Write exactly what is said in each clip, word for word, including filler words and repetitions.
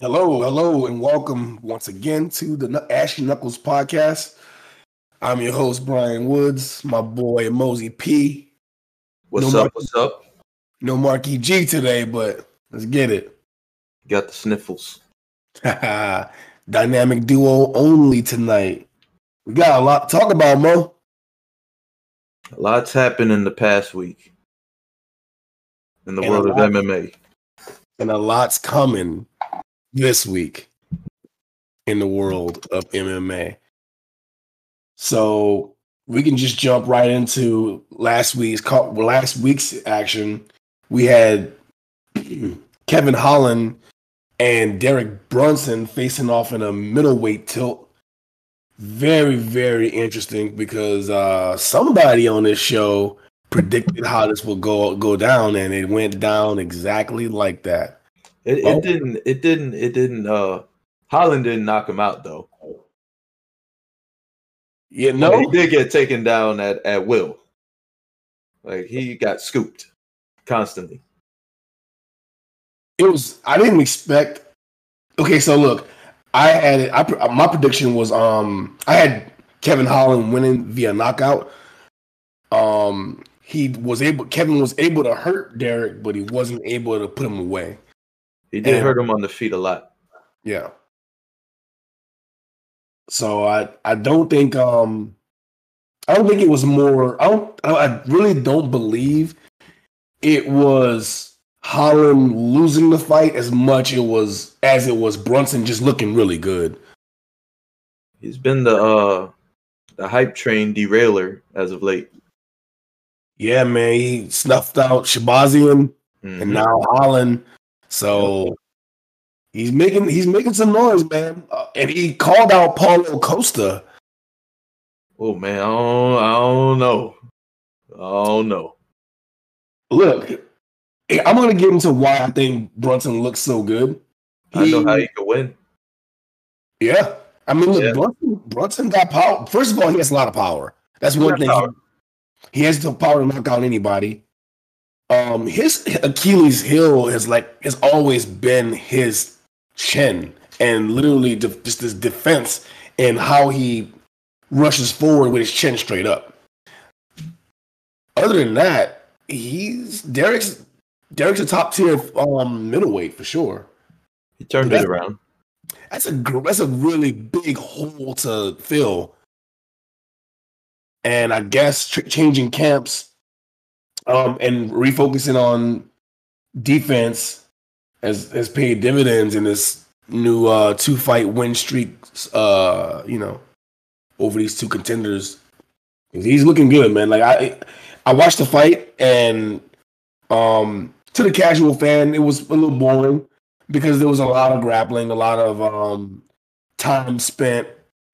Hello, hello, and welcome once again to the Ashy Knuckles podcast. I'm your host, Brian Woods, my boy, Mosey P. What's no up, Mark- what's up? No Marky G today, but let's get it. Got the sniffles. Dynamic duo only tonight. We got a lot to talk about, Mo. A lot's happened in the past week in the and world of lot- M M A. And a lot's coming this week in the world of M M A. So we can just jump right into last week's last week's action. We had Kevin Holland and Derek Brunson facing off in a middleweight tilt. Very, very interesting because uh, somebody on this show predicted how this would go go down, and it went down exactly like that. It, it didn't. It didn't. It didn't. Uh, Holland didn't knock him out though. Yeah, no, like, he did get taken down at, at will. Like he got scooped constantly. It was. I didn't expect. Okay, so look, I had it. I my prediction was um I had Kevin Holland winning via knockout. Um. He was able. Kevin was able to hurt Derek, but he wasn't able to put him away. He did and, hurt him on the feet a lot. Yeah. So I, I don't think um I don't think it was more. I don't. I really don't believe it was Holland losing the fight as much it was as it was Brunson just looking really good. He's been the uh, the hype train derailer as of late. Yeah, man, he snuffed out Shabazian mm-hmm. and now Holland. So he's making he's making some noise, man. Uh, and he called out Paulo Costa. Oh man, I don't, I don't know. I don't know. Look, I'm gonna get into why I think Brunson looks so good. He, I know how he can win. Yeah, I mean, look, yeah. Brunson, Brunson got power. First of all, he has a lot of power. That's he one thing. Power. He has the power to knock out anybody. Um, his Achilles heel is like has always been his chin and literally de- just his defense and how he rushes forward with his chin straight up. Other than that, he's Derek's Derek's a top tier um, middleweight for sure. He turned it around. That's a that's a really big hole to fill. And I guess tr- changing camps um, and refocusing on defense has, has paid dividends in this new uh, two-fight win streak, uh, you know, over these two contenders. He's looking good, man. Like I, I watched the fight, and um, to the casual fan, it was a little boring because there was a lot of grappling, a lot of um, time spent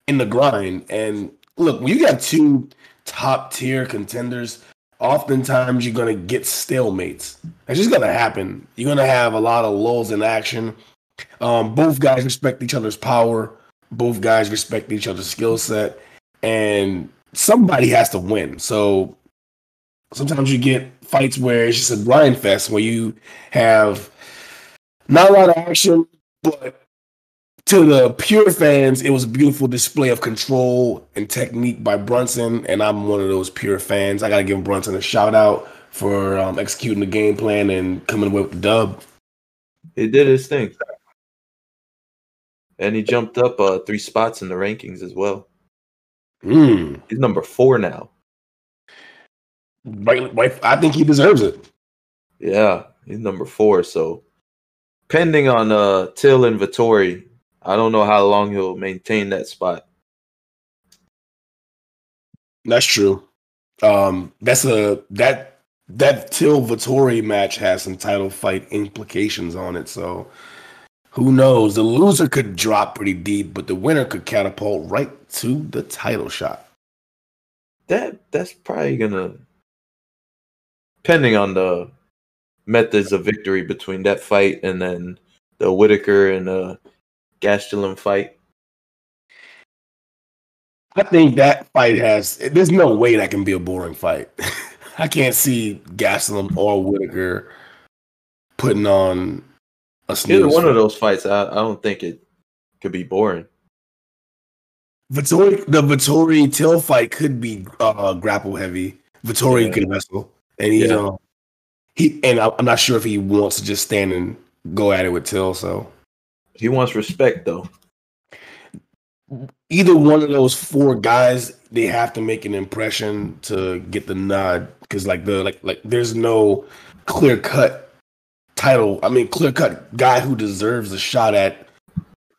in the grind, and look, when you got two top-tier contenders, oftentimes you're going to get stalemates. It's just going to happen. You're going to have a lot of lulls in action. Um, both guys respect each other's power. Both guys respect each other's skill set. And somebody has to win. So sometimes you get fights where it's just a grind fest, where you have not a lot of action, but to the pure fans, it was a beautiful display of control and technique by Brunson, and I'm one of those pure fans. I got to give Brunson a shout-out for um, executing the game plan and coming away with the dub. He did his thing. And he jumped up uh, three spots in the rankings as well. Mm. He's number four now. Right, right, I think he deserves it. Yeah, he's number four, so pending on uh, Till and Vettori, I don't know how long he'll maintain that spot. That's true. Um, that's a that that Till Vettori match has some title fight implications on it. So who knows? The loser could drop pretty deep, but the winner could catapult right to the title shot. That that's probably gonna, depending on the methods of victory between that fight and then the Whitaker and the Gastelum fight. I think that fight has, there's no way that can be a boring fight. I can't see Gastelum or Whitaker putting on a snooze. Either one of those fights, I, I don't think it could be boring. Vettori, the Vettori Till fight could be uh, grapple heavy. Vettori yeah. can wrestle, and he's yeah. um, he and I, I'm not sure if he wants to just stand and go at it with Till. So he wants respect, though. Either one of those four guys, they have to make an impression to get the nod, because like the like like there's no clear cut title. I mean, clear cut guy who deserves a shot at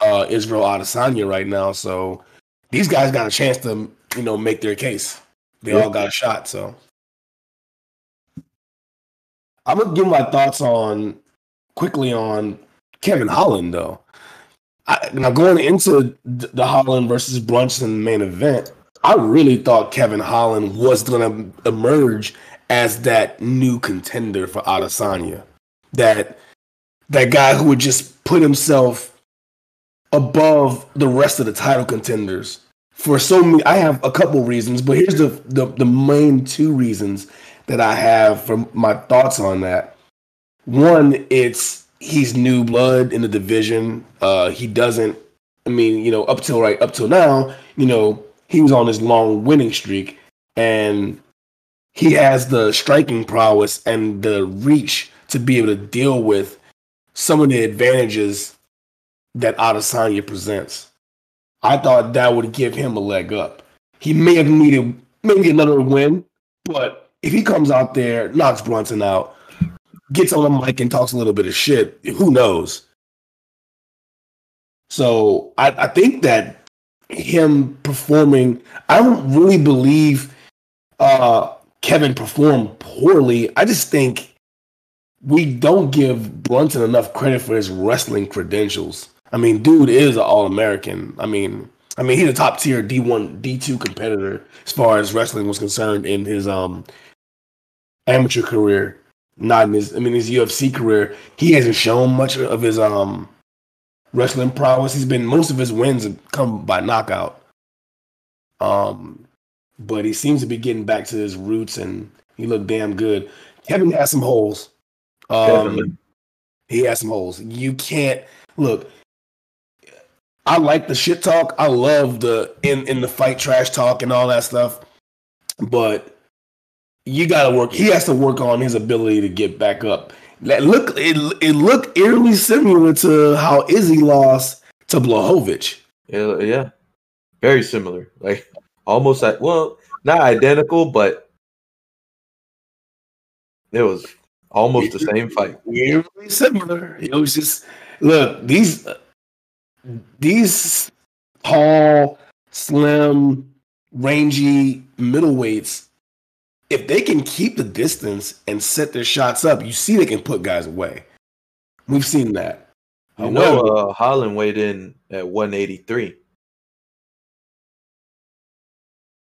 uh, Israel Adesanya right now. So these guys got a chance to, you know, make their case. They yeah. all got a shot. So I'm gonna give my thoughts on quickly on Kevin Holland though. I, now going into the Holland versus Brunson main event, I really thought Kevin Holland was going to emerge as that new contender for Adesanya, that that guy who would just put himself above the rest of the title contenders. For so many, I have a couple reasons, but here's the the, the main two reasons that I have for my thoughts on that. One, it's he's new blood in the division. Uh, he doesn't, I mean, you know, up till right up till now, you know, he was on this long winning streak, and he has the striking prowess and the reach to be able to deal with some of the advantages that Adesanya presents. I thought that would give him a leg up. He may have needed maybe another win, but if he comes out there, knocks Brunson out, gets on the mic and talks a little bit of shit, who knows? So I, I think that him performing, I don't really believe uh, Kevin performed poorly. I just think we don't give Brunson enough credit for his wrestling credentials. I mean, dude is an All-American. I mean, I mean, he's a top-tier D one, D two competitor as far as wrestling was concerned in his um, amateur career. Not in his, I mean, his U F C career, he hasn't shown much of his um wrestling prowess. He's been, most of his wins have come by knockout. Um, but he seems to be getting back to his roots, and he looked damn good. Kevin has some holes. Um, he has some holes. You can't look. I like the shit talk. I love the in in the fight trash talk and all that stuff, but you gotta work. He has to work on his ability to get back up. That look, it it looked eerily similar to how Izzy lost to Blachowicz. Yeah, yeah, very similar. Like almost like, well, not identical, but it was almost the same fight. Eerily similar. It was just look these these tall, slim, rangy middleweights. If they can keep the distance and set their shots up, you see they can put guys away. We've seen that. I know uh, Holland weighed in at one eighty-three.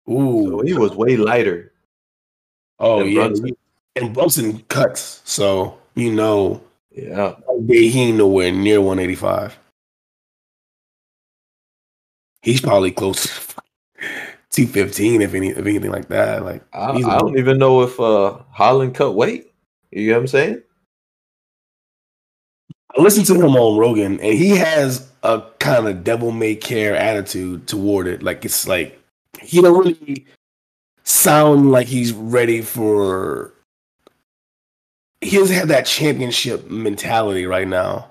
Ooh, so he was way lighter. Oh yeah, Brunson. And Brunson cuts, so you know, yeah, he ain't nowhere near one eighty-five. He's probably close. two fifteen, if any, if anything like that. Like I, I don't even know if uh, Holland cut weight. You know what I'm saying? I listened to him on Rogan, and he has a kind of devil may care attitude toward it. Like it's like he don't really sound like he's ready for. He doesn't have that championship mentality right now.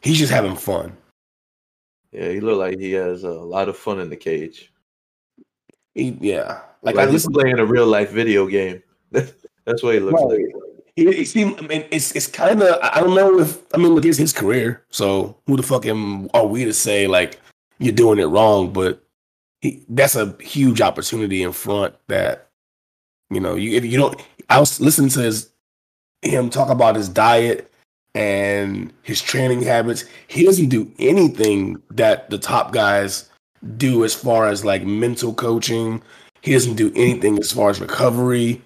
He's just having fun. Yeah, he looked like he has a lot of fun in the cage. He, yeah, like, like I was playing a real life video game. That's what he looks right. like. He, he seemed, I mean, it's it's kind of. I don't know if I mean, look, it's his career. So who the fuck am are we to say like you're doing it wrong? But he, that's a huge opportunity in front that you know. You if you don't, I was listening to his him talk about his diet and his training habits. He doesn't do anything that the top guys do as far as like mental coaching. He doesn't do anything as far as recovery.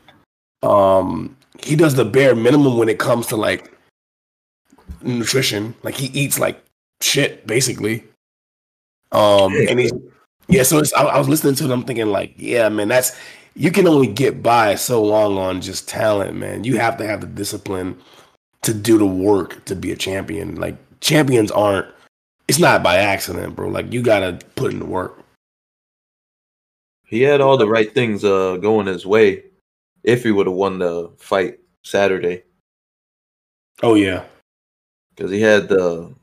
Um, he does the bare minimum when it comes to like nutrition. Like he eats like shit basically. Um, and he, yeah. So it's, I, I was listening to it. I'm thinking like, yeah, man, that's you can only get by so long on just talent, man. You have to have the discipline to do the work to be a champion. Like, champions aren't, it's not by accident, bro. Like, you got to put in the work. He had all the right things uh, going his way if he would have won the fight Saturday. Oh, yeah. Because he had the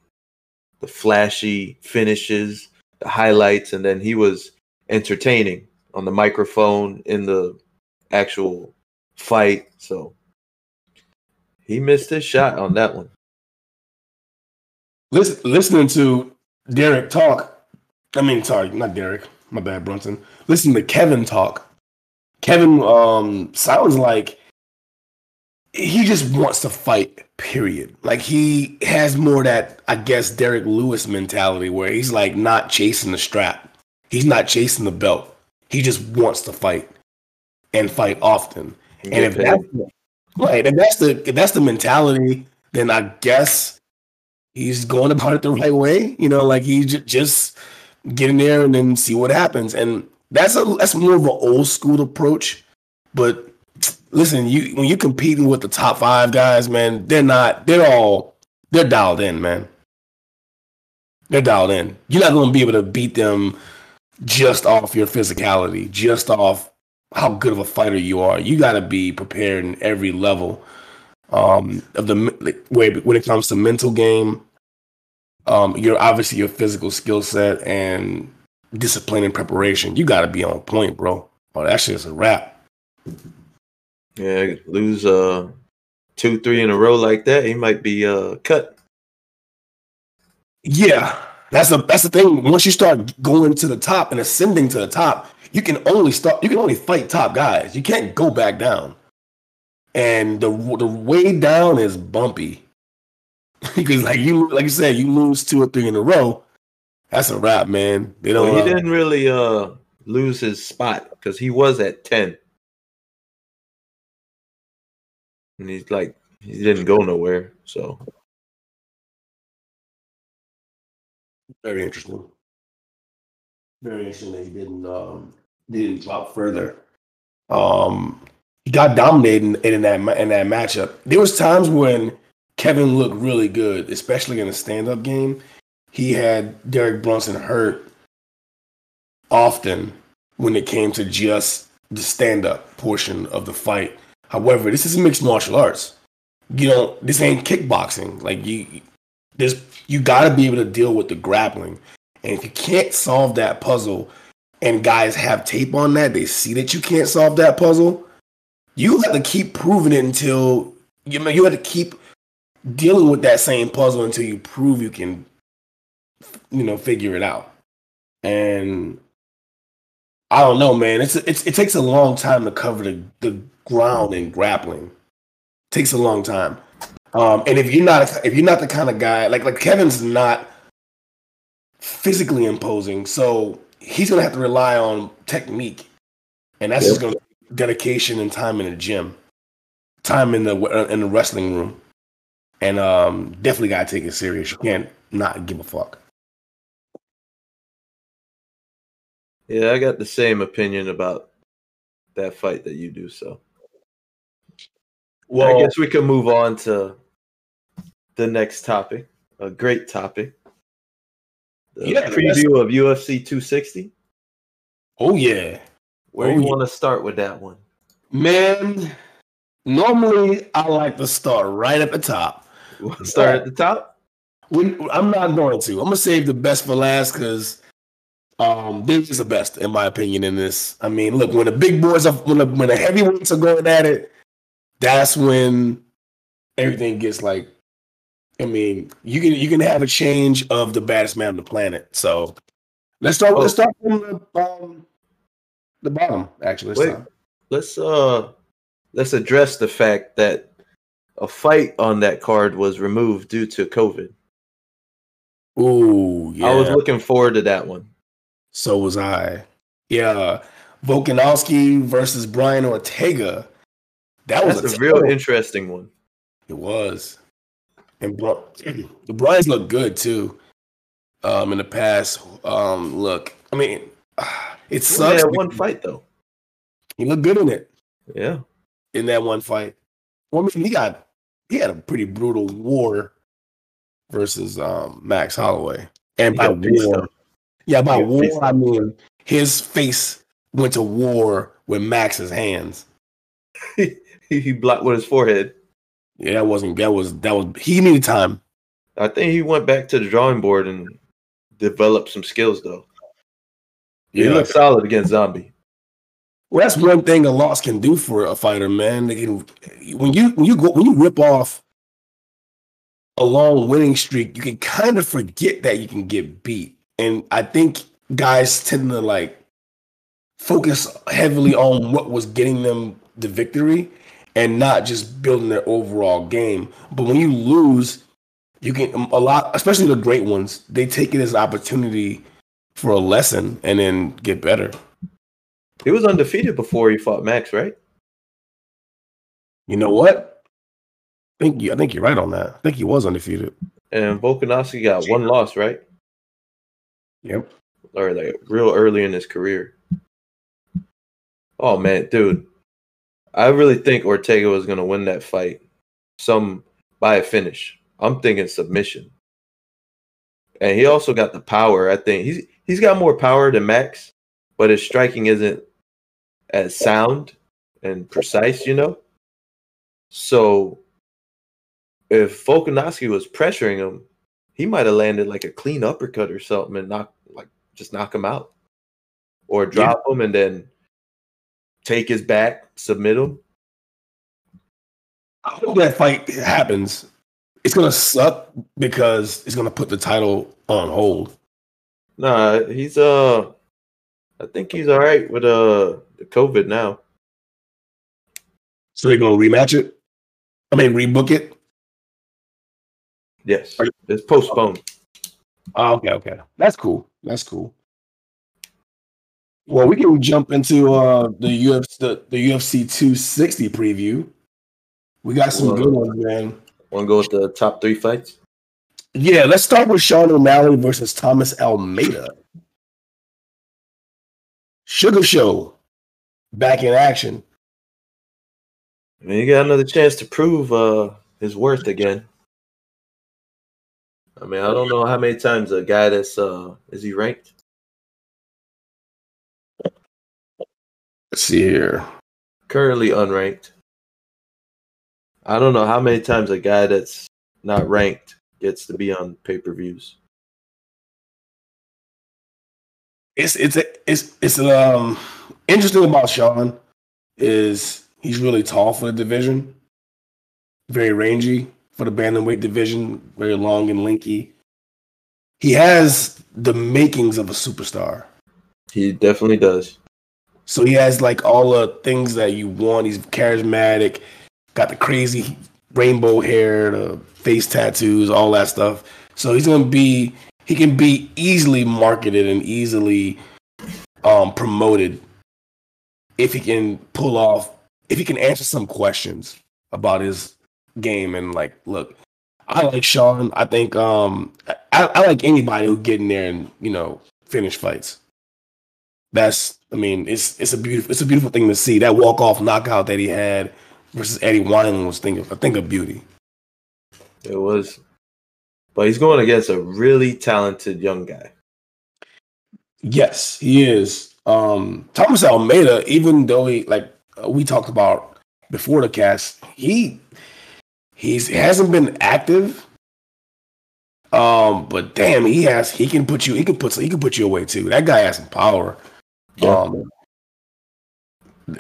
the flashy finishes, the highlights, and then he was entertaining on the microphone in the actual fight. So he missed his shot on that one. Listen, listening to Derek talk, I mean, sorry, not Derek, my bad, Brunson. Listen to Kevin talk. Kevin um, sounds like he just wants to fight, period. Like, he has more that, I guess, Derrick Lewis mentality where he's, like, not chasing the strap. He's not chasing the belt. He just wants to fight and fight often. And if that's, right, if that's the, if that's the mentality, then I guess he's going about it the right way. You know, like, he j- just get in there and then see what happens. And that's a that's more of an old-school approach, but... Listen, you when you're competing with the top five guys, man, they're not, they're all, they're dialed in, man. They're dialed in. You're not going to be able to beat them just off your physicality, just off how good of a fighter you are. You got to be prepared in every level um, of the like, when it comes to mental game, um, you're obviously your physical skill set and discipline and preparation. You got to be on point, bro. Oh, that shit is a wrap. Yeah, lose uh, two, three in a row like that, he might be uh, cut. Yeah, that's a that's the thing. Once you start going to the top and ascending to the top, you can only start. You can only fight top guys. You can't go back down. And the the way down is bumpy because, like you like you said, you lose two or three in a row. That's a wrap, man. They don't. Well, he didn't really uh, lose his spot because he was at ten. And he's like, he didn't go nowhere, so. Very interesting. Very interesting that he didn't, um, didn't drop further. Um, he got dominated in, in, that, in that matchup. There was times when Kevin looked really good, especially in the stand-up game. He had Derek Brunson hurt often when it came to just the stand-up portion of the fight. However, this is mixed martial arts. You know, this ain't kickboxing. Like you, there's you got to be able to deal with the grappling. And if you can't solve that puzzle, and guys have tape on that, they see that you can't solve that puzzle. You have to keep proving it until you know you have to keep dealing with that same puzzle until you prove you can, you know, figure it out. And I don't know, man. It's it's it takes a long time to cover the the. ground and grappling takes a long time, um, and if you're not if you're not the kind of guy like like Kevin's not physically imposing, so he's gonna have to rely on technique, and that's yep. just gonna be dedication and time in the gym, time in the in the wrestling room, and um, definitely gotta take it serious. You can't not give a fuck. Yeah, I got the same opinion about that fight that you do. So. Well, I guess we can move on to the next topic, a great topic. The yeah, preview of U F C two sixty. Oh, yeah. Where oh, do you yeah. want to start with that one? Man, normally I like to start right at the top. You want to start at the top? When, I'm not going to. I'm going to save the best for last because um, this is the best, in my opinion, in this. I mean, look, when the big boys, are, when, the, when the heavyweights are going at it, that's when everything gets like, I mean, you can you can have a change of the baddest man on the planet. So let's start. Oh. Let's start from the um, the bottom. Actually, let's, Wait, let's uh let's address the fact that a fight on that card was removed due to COVID. Ooh, yeah. I was looking forward to that one. So was I. Yeah, Volkanovski versus Brian Ortega. That That's was a, a real interesting one. It was. And bro, the Bryans look good, too, um, in the past. Um, look, I mean, it sucks. That one fight, though. He looked good in it. Yeah. In that one fight. Well, I mean, he got he had a pretty brutal war versus um, Max Holloway. And by war, yeah, by war, I mean his face went to war with Max's hands. He blocked with his forehead. Yeah, that wasn't that was that was he needed time. I think he went back to the drawing board and developed some skills though. Yeah. He looked solid against Zombie. Well, that's one thing a loss can do for a fighter, man. They can, when you when you go when you rip off a long winning streak, you can kind of forget that you can get beat. And I think guys tend to like focus heavily on what was getting them the victory and not just building their overall game. But when you lose, you can a lot, especially the great ones, they take it as an opportunity for a lesson and then get better. He was undefeated before he fought Max, right? You know what? I think, you, I think you're right on that. I think he was undefeated. And Volkanovski got one loss, right? Yep. Or like real early in his career. Oh, man, dude. I really think Ortega was going to win that fight some by a finish. I'm thinking submission. And he also got the power, I think. He's, he's got more power than Max, but his striking isn't as sound and precise, you know? So if Volkanovski was pressuring him, he might have landed like a clean uppercut or something and knock, like just knock him out. Or drop yeah. him and then take his back, submit him. I hope that fight happens. It's going to suck because it's going to put the title on hold. Nah, he's, uh, I think he's all right with uh, the COVID now. So they're going to rematch it? I mean, rebook it? Yes, it's postponed. Oh, okay, okay. That's cool. That's cool. Well, we can jump into uh, the U F C the, the U F C two sixty preview. We got some wanna, good ones, man. Want to go with the top three fights? Yeah, let's start with Sean O'Malley versus Thomas Almeida. Sugar Show back in action. I mean, he got another chance to prove uh, his worth again. I mean, I don't know how many times a guy that's uh, is he ranked? Let's see here. Currently unranked. I don't know how many times a guy that's not ranked gets to be on pay-per-views. It's it's it's it's um interesting about Sean is he's really tall for the division, very rangy for the bantamweight division, very long and lanky. He has the makings of a superstar. He definitely does. So he has like all the things that you want. He's charismatic, got the crazy rainbow hair, the face tattoos, all that stuff. So he's gonna be he can be easily marketed and easily um, promoted if he can pull off if he can answer some questions about his game and like, look, I like Sean. I think um, I, I like anybody who get in there and you know finish fights. That's, I mean, it's it's a beautiful it's a beautiful thing to see. That walk off knockout that he had versus Eddie Wineland was thing of, a thing of beauty. It was, but he's going against a really talented young guy. Yes, he is. Um, Thomas Almeida, even though he like we talked about before the cast, he he's he hasn't been active. Um, but damn, he has he can put you he can put he can put you away too. That guy has some power. Yeah. Um,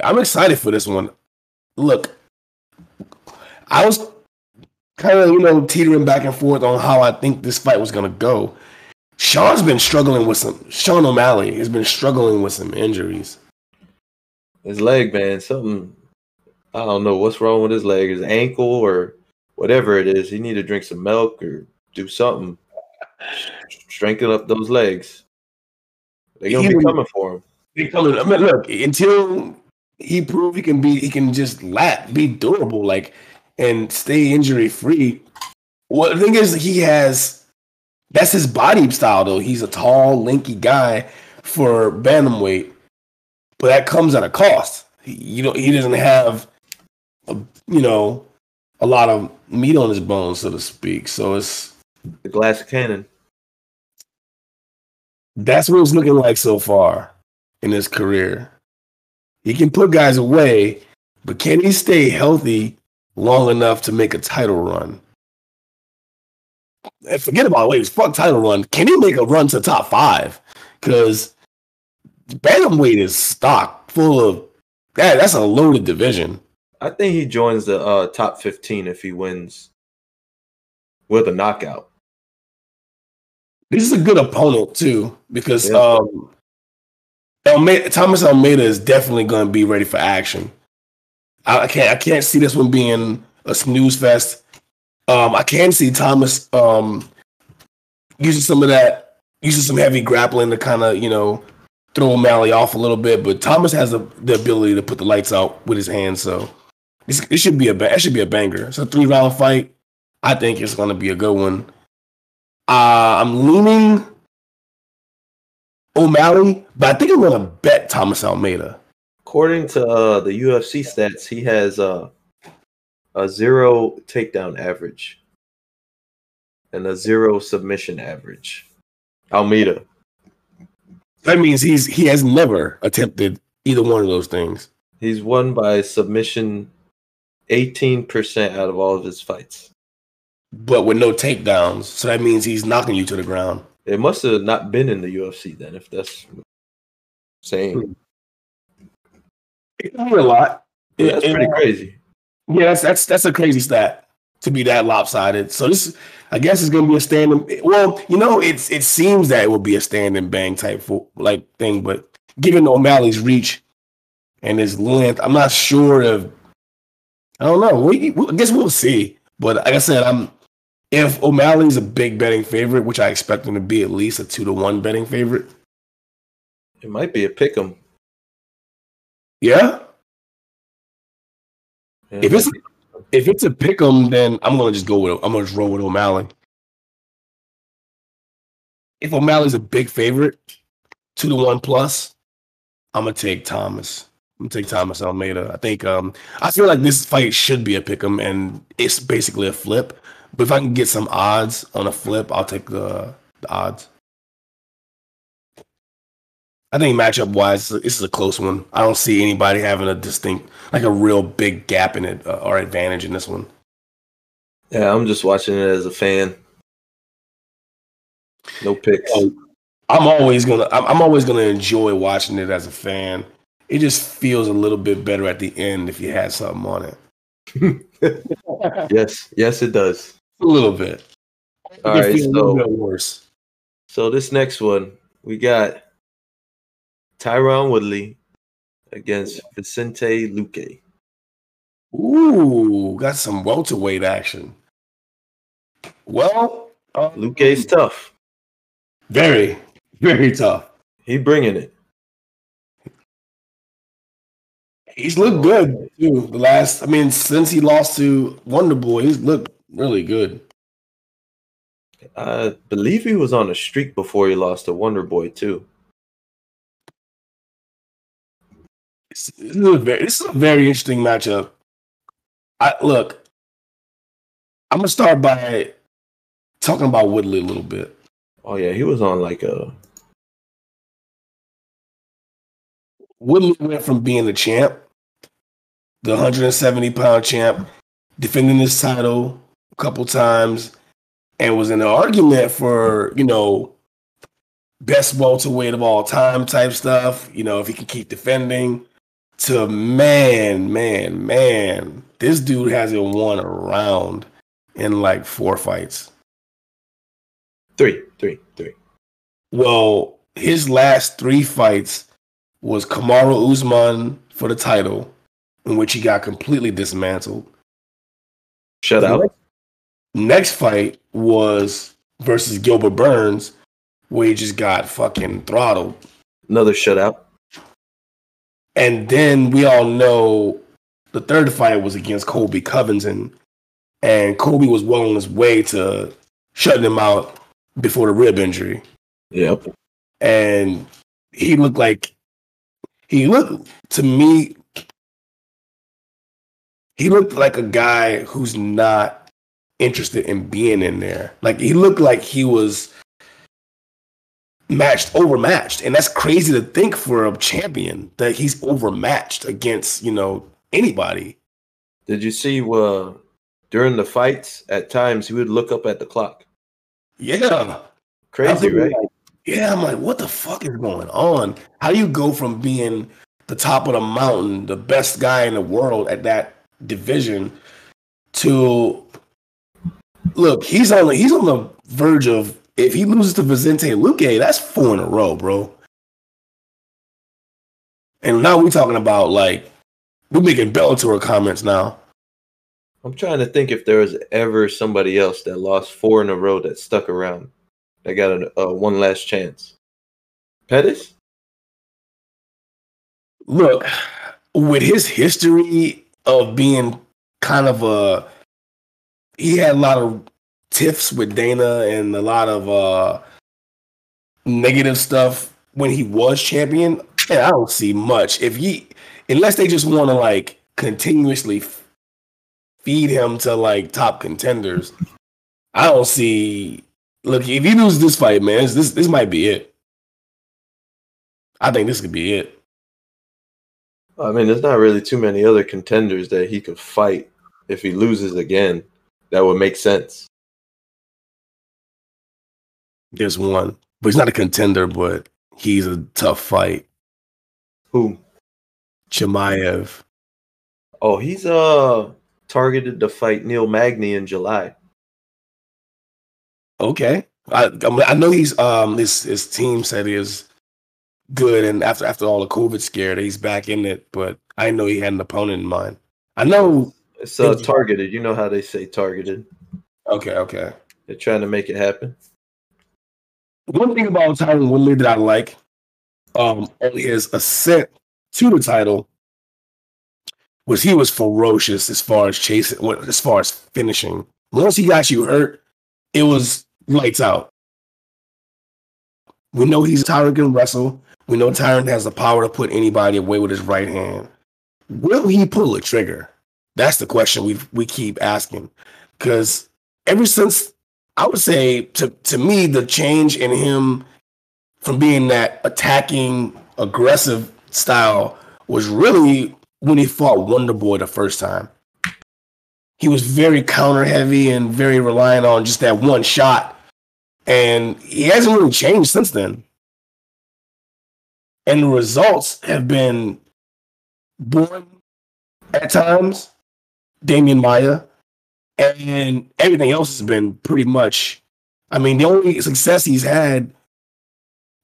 I'm excited for this one. Look, I was kind of, you know, teetering back and forth on how I think this fight was going to go. Sean's been struggling with some, Sean O'Malley has been struggling with some injuries. His leg, man, something, I don't know what's wrong with his leg, his ankle or whatever it is. He need to drink some milk or do something. Strengthen up those legs. They're going to be coming for him. I mean, look, until he proves he can be, he can just lap, be durable, like, and stay injury free. Well, the thing is, he has that's his body style, though. He's a tall, lanky guy for bantamweight, but that comes at a cost. You know, he doesn't have, a, you know, a lot of meat on his bones, so to speak. So it's the glass cannon. That's what it's looking like so far in his career. He can put guys away, but can he stay healthy long enough to make a title run? And forget about waves. Fuck title run. Can he make a run to top five? Because bantamweight is stocked full of that. That's a loaded division. I think he joins the uh, top fifteen if he wins with a knockout. This is a good opponent too, because yeah. um, Almeida, Thomas Almeida is definitely going to be ready for action. I, I can't, I can't see this one being a snooze fest. Um, I can see Thomas um, using some of that, using some heavy grappling to kind of, you know, throw O'Malley off a little bit. But Thomas has a, the ability to put the lights out with his hands, so this it should be a it should be a banger. It's a three round fight. I think it's going to be a good one. Uh, I'm leaning O'Malley, but I think I'm going to bet Thomas Almeida. According to uh, the U F C stats, he has uh, a zero takedown average and a zero submission average. Almeida. That means he's he has never attempted either one of those things. He's won by submission eighteen percent out of all of his fights. But with no takedowns, so that means he's knocking you to the ground. It must have not been in the U F C then, if that's saying. It's not a lot. Yeah, that's it, pretty it, crazy. Yeah, that's, that's that's a crazy stat to be that lopsided. So this, I guess, is going to be a stand-in. Well, you know, it's it seems that it will be a stand-in bang type for, like thing, but given O'Malley's reach and his length, I'm not sure if. I don't know. We, we I guess we'll see. But like I said, I'm. If O'Malley's a big betting favorite, which I expect him to be at least a two to one betting favorite, it might be a pick 'em. Yeah? yeah. If it's if it's a pick 'em, then I'm gonna just go with I'm gonna just roll with O'Malley. If O'Malley's a big favorite, two to one plus, I'm gonna take Thomas. I'm gonna take Thomas Almeida. I think um, I feel like this fight should be a pick 'em, and it's basically a flip. But if I can get some odds on a flip, I'll take the, the odds. I think matchup-wise, this is a close one. I don't see anybody having a distinct, like a real big gap in it uh, or advantage in this one. Yeah, I'm just watching it as a fan. No picks. You know, I'm always gonna. I'm always gonna enjoy watching it as a fan. It just feels a little bit better at the end if you had something on it. yes, yes, it does. A little bit. All right, so, worse. so this next one, we got Tyron Woodley against Vicente Luque. Ooh, got some welterweight action. Well, um, Luque's tough. Very, very tough. He bringing it. He's looked good too. The last, I mean, since he lost to Wonderboy, he's looked really good. I believe he was on a streak before he lost to Wonderboy too. This is a very, this is a very interesting matchup. I look. I'm gonna start by talking about Woodley a little bit. Oh yeah, he was on like a. Woodley went from being the champ. The one seventy pound champ, defending his title a couple times, and was in an argument for, you know, best welterweight of all time type stuff. You know, if he can keep defending, to man, man, man, this dude hasn't won a round in like four fights. Three, three, three. Well, his last three fights was Kamaru Usman for the title, in which he got completely dismantled. Shut the out. Next fight was versus Gilbert Burns, where he just got fucking throttled. Another shutout. And then we all know the third fight was against Colby Covington, and Colby was well on his way to shutting him out before the rib injury. Yep. And he looked like he looked to me. he looked like a guy who's not interested in being in there. Like, he looked like he was matched, overmatched. And that's crazy to think for a champion, that he's overmatched against, you know, anybody. Did you see uh, during the fights, at times, he would look up at the clock? Yeah. Crazy, right? Like, yeah, I'm like, what the fuck is going on? How do you go from being the top of the mountain, the best guy in the world at that division, to look, he's on the, he's on the verge of, if he loses to Vicente Luque, that's four in a row, bro. And now we're talking about, like, we're making Bellator comments now. I'm trying to think if there was ever somebody else that lost four in a row that stuck around, that got a, a one last chance. Pettis? Look, with his history of being kind of a, he had a lot of tiffs with Dana and a lot of uh, negative stuff when he was champion. And I don't see much. If he, unless they just want to, like, continuously f- feed him to, like, top contenders, I don't see. Look, if he loses this fight, man, this this might be it. I think this could be it. I mean, there's not really too many other contenders that he could fight if he loses again that would make sense. There's one. But he's not a contender, but he's a tough fight. Who? Chimaev. Oh, he's uh targeted to fight Neil Magny in July. Okay. I I know he's um his his team said he is good, and after after all the COVID scare, he's back in it. But I know he had an opponent in mind. I know it's uh, targeted. You know how they say targeted. Okay, okay. They're trying to make it happen. One thing about Tyron Woodley that I like, um, on his ascent to the title, was he was ferocious as far as chasing, as far as finishing. Once he got you hurt, it was lights out. We know he's Tyron can wrestle. We know Tyron has the power to put anybody away with his right hand. Will he pull a trigger? That's the question we we keep asking. Because ever since, I would say, to, to me, the change in him from being that attacking, aggressive style was really when he fought Wonderboy the first time. He was very counter-heavy and very reliant on just that one shot. And he hasn't really changed since then. And the results have been boring at times, Damian Maia, and everything else has been pretty much, I mean, the only success he's had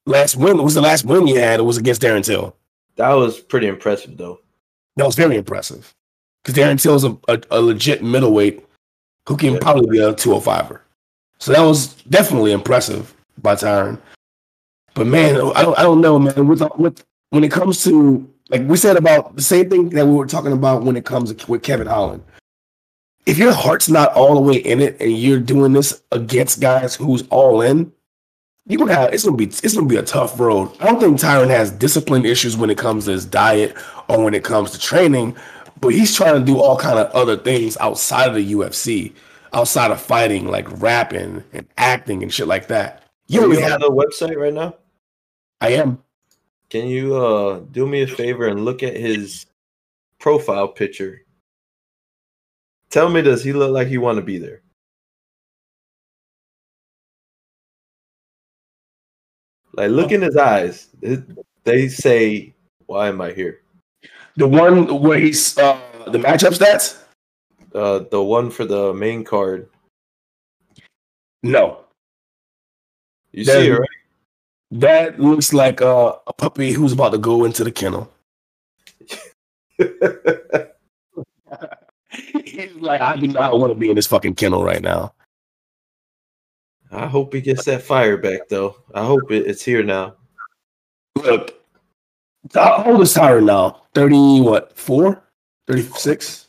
last win, was the last win he had, it was against Darren Till. That was pretty impressive, though. That was very impressive. Because Darren Till is a, a, a legit middleweight who can yeah. probably be a two oh five-er. So that was definitely impressive by Tyron. But, man, I don't, I don't know, man. With, with, when it comes to, like we said about the same thing that we were talking about when it comes to, with Kevin Holland. If your heart's not all the way in it and you're doing this against guys who's all in, you're gonna have, it's going to be it's gonna be a tough road. I don't think Tyron has discipline issues when it comes to his diet or when it comes to training, but he's trying to do all kind of other things outside of the U F C. Outside of fighting, like rapping and acting and shit like that. You Are you have a website right now? I am. Can you uh, do me a favor and look at his profile picture? Tell me, does he look like he want to be there? Like, look in his eyes. They say, "Why am I here?" The one where he's uh, the matchup stats. Uh, the one for the main card. No. You that, see it, right? That looks like uh, a puppy who's about to go into the kennel. He's like, I do not want to be in this fucking kennel right now. I hope he gets that fire back, though. I hope it, it's here now. Look, how old is Tyron now? thirty, what, four? thirty-six?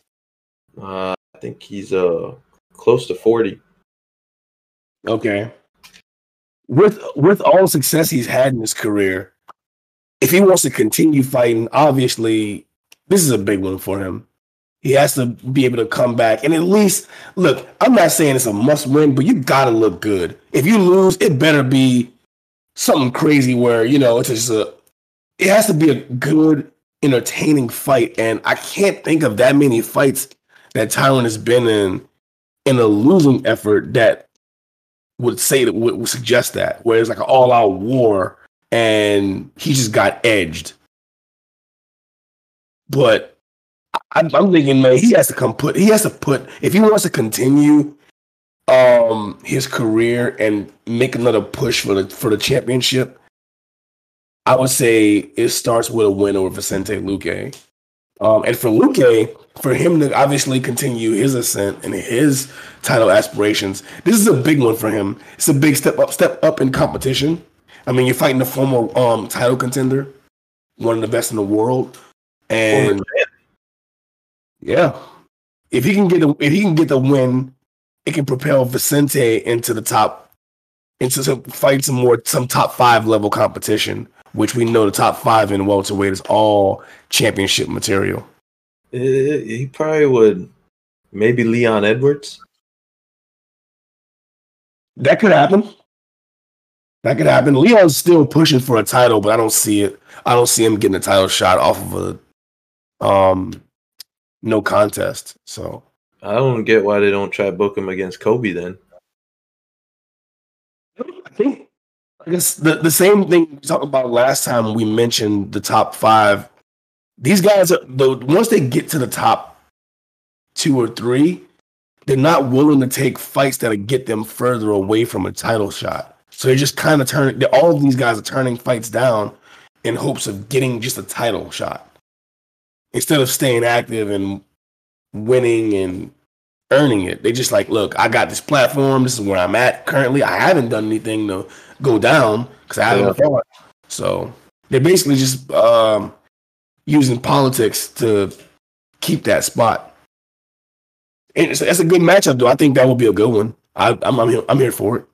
Uh, I think he's uh close to forty. Okay. With with all the success he's had in his career, if he wants to continue fighting, obviously this is a big one for him. He has to be able to come back. And at least, look, I'm not saying it's a must win, but you got to look good. If you lose, it better be something crazy where, you know, it's just a, it has to be a good, entertaining fight. And I can't think of that many fights that Tyron has been in, in a losing effort that would say that would, would suggest that, where it's like an all out war and he just got edged. But I'm, I'm thinking, man, he has to come put, he has to put, if he wants to continue um, his career and make another push for the, for the championship, I would say it starts with a win over Vicente Luque. Um, and for Luque, for him to obviously continue his ascent and his title aspirations, this is a big one for him. It's a big step up, step up in competition. I mean, you're fighting a former um, title contender, one of the best in the world, and yeah, if he can get the, if he can get the win, it can propel Vicente into the top, into some, fight some more some top five level competition, which we know the top five in welterweight is all championship material. Uh, he probably would, maybe Leon Edwards. That could happen. That could happen. Leon's still pushing for a title, but I don't see it. I don't see him getting a title shot off of a um, no contest. So I don't get why they don't try book him against Kobe then. I think. I guess the, the same thing we talked about last time we mentioned the top five. These guys, are, the, once they get to the top two or three, they're not willing to take fights that'll get them further away from a title shot. So they're just kind of turning, all of these guys are turning fights down in hopes of getting just a title shot instead of staying active and winning and earning it. They just like, look, I got this platform. This is where I'm at currently. I haven't done anything to go down because I haven't fought. Yeah. So they're basically just um, using politics to keep that spot. And it's, it's a good matchup, though. I think that would be a good one. I, I'm I'm here, I'm here for it.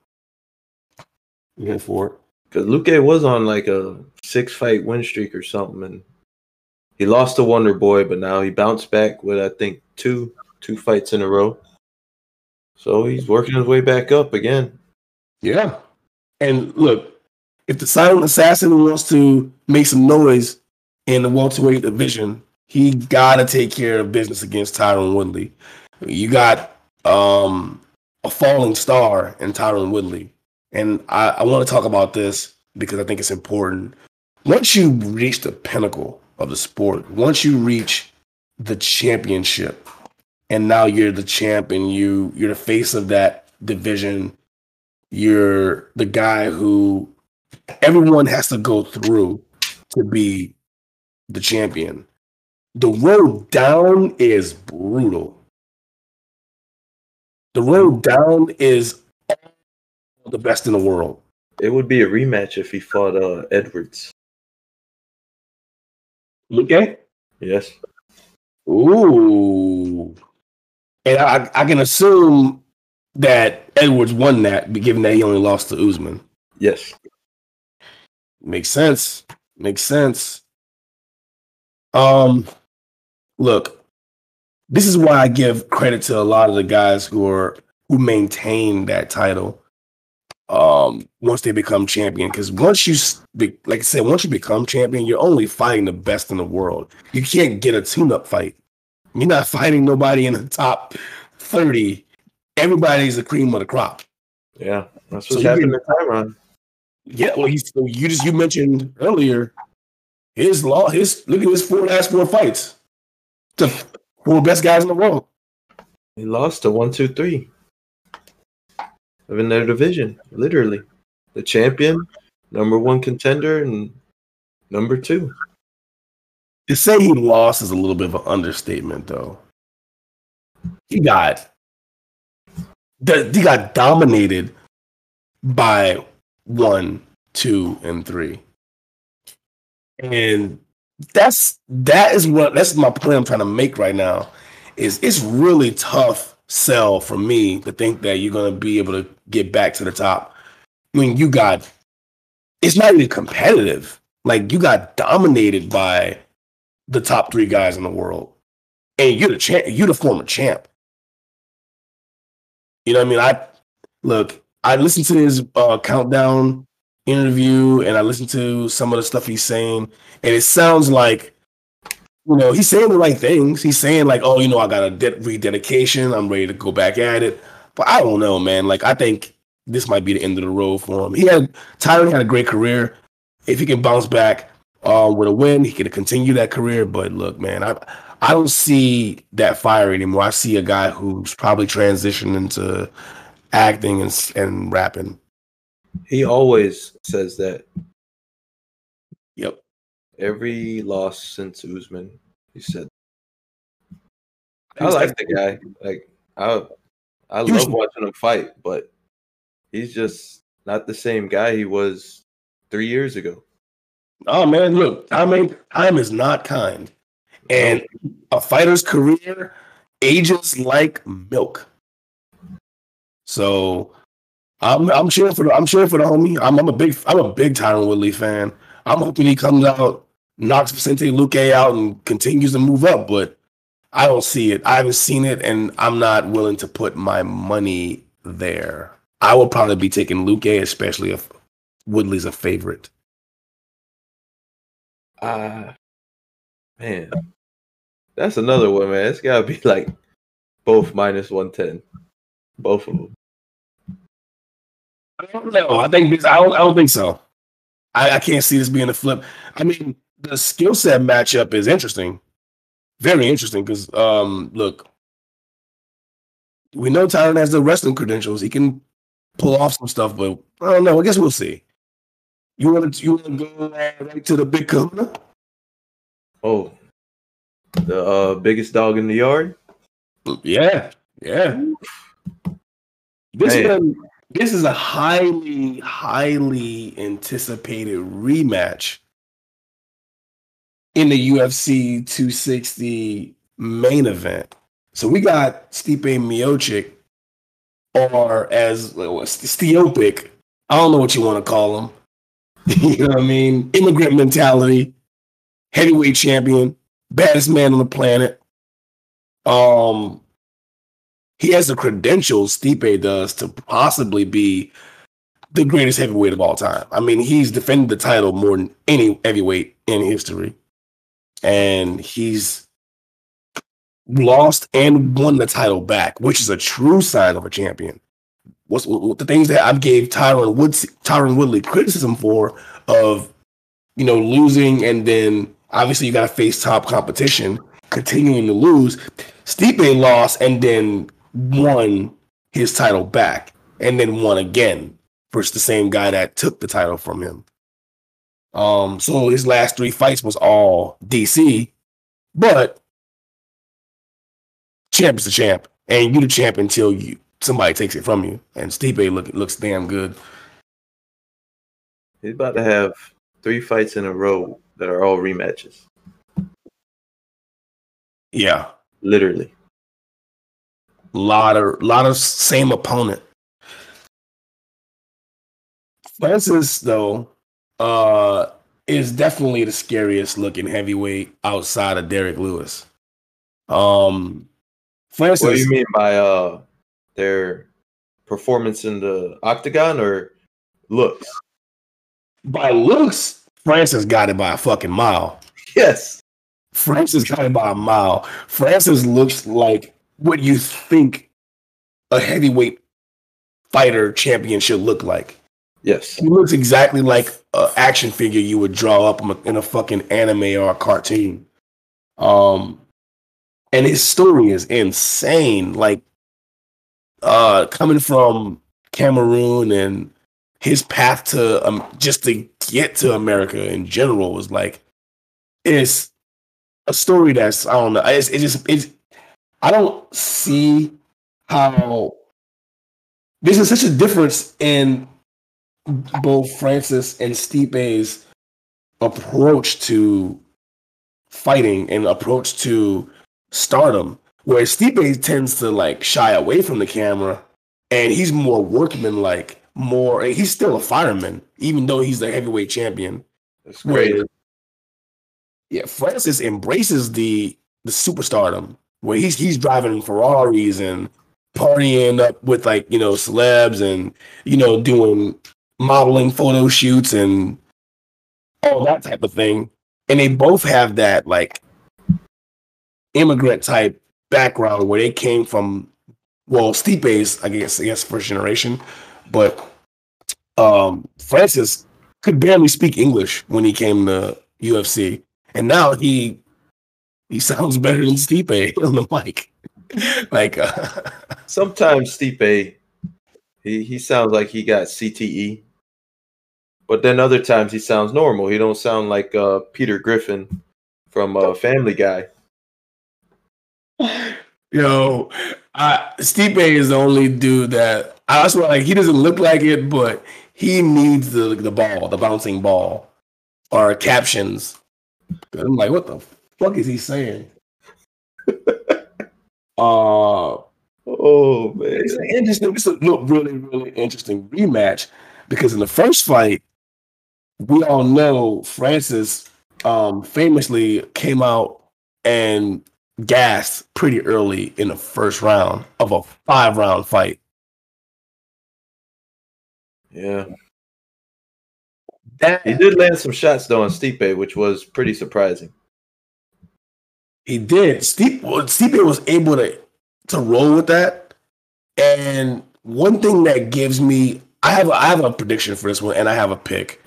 I'm here for it because Luque was on like a six fight win streak or something, and he lost to Wonderboy, but now he bounced back with I think two. Two fights in a row. So he's working his way back up again. Yeah. And look, if the silent assassin wants to make some noise in the welterweight division, he got to take care of business against Tyron Woodley. You got um, a falling star in Tyron Woodley. And I, I want to talk about this because I think it's important. Once you reach the pinnacle of the sport, once you reach the championship, and now you're the champ and you, you're the face of that division. You're the guy who everyone has to go through to be the champion. The road down is brutal. The road down is the best in the world. It would be a rematch if he fought uh, Edwards. Okay. Yes. Ooh. And I, I can assume that Edwards won that, given that he only lost to Usman. Yes. Makes sense. Makes sense. Um, look, this is why I give credit to a lot of the guys who are who maintain that title um, once they become champion. Because once you, like I said, once you become champion, you're only fighting the best in the world. You can't get a tune-up fight. You're not fighting nobody in the top thirty. Everybody's the cream of the crop. Yeah, that's what's so happened to Tyron. Yeah, well, he's, so you just you mentioned earlier his law. His look at his four last four fights. The four best guys in the world. He lost to one, two, three in their division. Literally, the champion, number one contender, and number two. To say he lost is a little bit of an understatement, though. He got he got dominated by one, two, and three, and that's that is what that's my point I'm trying to make right now. Is it's really tough sell for me to think that you're gonna be able to get back to the top when you got it's not even competitive. Like you got dominated by the top three guys in the world. and you're the champ, you're the former champ. You know what I mean? I look, I listened to his uh, countdown interview, and I listened to some of the stuff he's saying, and it sounds like, you know, he's saying the right things. He's saying like, oh, you know, I got a de- rededication. I'm ready to go back at it. But I don't know, man. Like, I think this might be the end of the road for him. He had Tyron had a great career. If he can bounce back uh, with a win, he can continue that career. But look, man, I I don't see that fire anymore. I see a guy who's probably transitioned into acting and and rapping. He always says that. Yep. Every loss since Usman, he said. I like the guy. Like I, I love watching him fight, but he's just not the same guy he was three years ago. Oh man, look, I mean, time is not kind, and a fighter's career ages like milk. So. I'm I'm cheering for the I'm cheering for the homie. I'm I'm a big I'm a big Tyron Woodley fan. I'm hoping he comes out, knocks Vicente Luque out, and continues to move up. But I don't see it. I haven't seen it, and I'm not willing to put my money there. I would probably be taking Luque, especially if Woodley's a favorite. Ah, uh, man, that's another one, man. It's gotta be like both minus one ten, both of them. I don't know. I think this, I don't. I don't think so. I, I can't see this being a flip. I mean, the skill set matchup is interesting, very interesting. Because um, look, we know Tyron has the wrestling credentials. He can pull off some stuff, but I don't know. I guess we'll see. You want to you want to go right to the big kahuna? Oh, the uh, biggest dog in the yard. Yeah, yeah. This hey. man. This is a highly, highly anticipated rematch in the U F C two sixty main event. So we got Stipe Miocic, or as well, Stiopic, I don't know what you want to call him. You know what I mean? Immigrant mentality, heavyweight champion, baddest man on the planet. Um. He has the credentials, Stipe does, to possibly be the greatest heavyweight of all time. I mean, he's defended the title more than any heavyweight in history. And he's lost and won the title back, which is a true sign of a champion. What's, what, the things that I gave Tyron, Wood, Tyron Woodley criticism for, of, you know, losing and then obviously you got to face top competition, continuing to lose. Stipe lost and then won his title back and then won again versus the same guy that took the title from him. Um, so his last three fights was all D C, but champ is the champ, and you the champ until you somebody takes it from you. And Stipe look, looks damn good. He's about to have three fights in a row that are all rematches. Yeah, literally. Lot of lot of same opponent. Francis though uh, is definitely the scariest looking heavyweight outside of Derrick Lewis. Um, Francis. What do you mean by uh, their performance in the octagon or looks? By looks, Francis got it by a fucking mile. Yes, Francis got it by a mile. Francis looks like what you think a heavyweight fighter champion should look like. Yes. He looks exactly like an action figure you would draw up in a, in a fucking anime or a cartoon. Um, and his story is insane. Like, uh, coming from Cameroon and his path to um, just to get to America in general was like, it's a story that's, I don't know, it's, it just, it's, I don't see how this is such a difference in both Francis and Stipe's approach to fighting and approach to stardom, where Stipe tends to like shy away from the camera and he's more workman-like, more, he's still a fireman, even though he's the heavyweight champion. That's great. Where, yeah, Francis embraces the, the superstardom. where he's he's driving Ferraris and partying up with, like, you know, celebs and, you know, doing modeling photo shoots and all that type of thing. And they both have that, like, immigrant type background where they came from. Well, Stipe's, I guess, I guess first generation, but um, Francis could barely speak English when he came to U F C, and now he he sounds better than Stipe on the mic. Like uh, sometimes Stipe, he he sounds like he got C T E, but then other times he sounds normal. He don't sound like uh, Peter Griffin from uh, Family Guy. Yo, I, Stipe is the only dude that I swear, like, he doesn't look like it, but he needs the the ball, the bouncing ball, or captions. I'm like, what the fuck is he saying? uh oh man, it's an interesting. It's a look, really, really interesting rematch, because in the first fight, we all know Francis um, famously came out and gassed pretty early in the first round of a five round fight. Yeah. That, he did land some shots though on Stipe, which was pretty surprising. He did. Stipe, Stipe was able to, to roll with that. And one thing that gives me, I have a, I have a prediction for this one and I have a pick.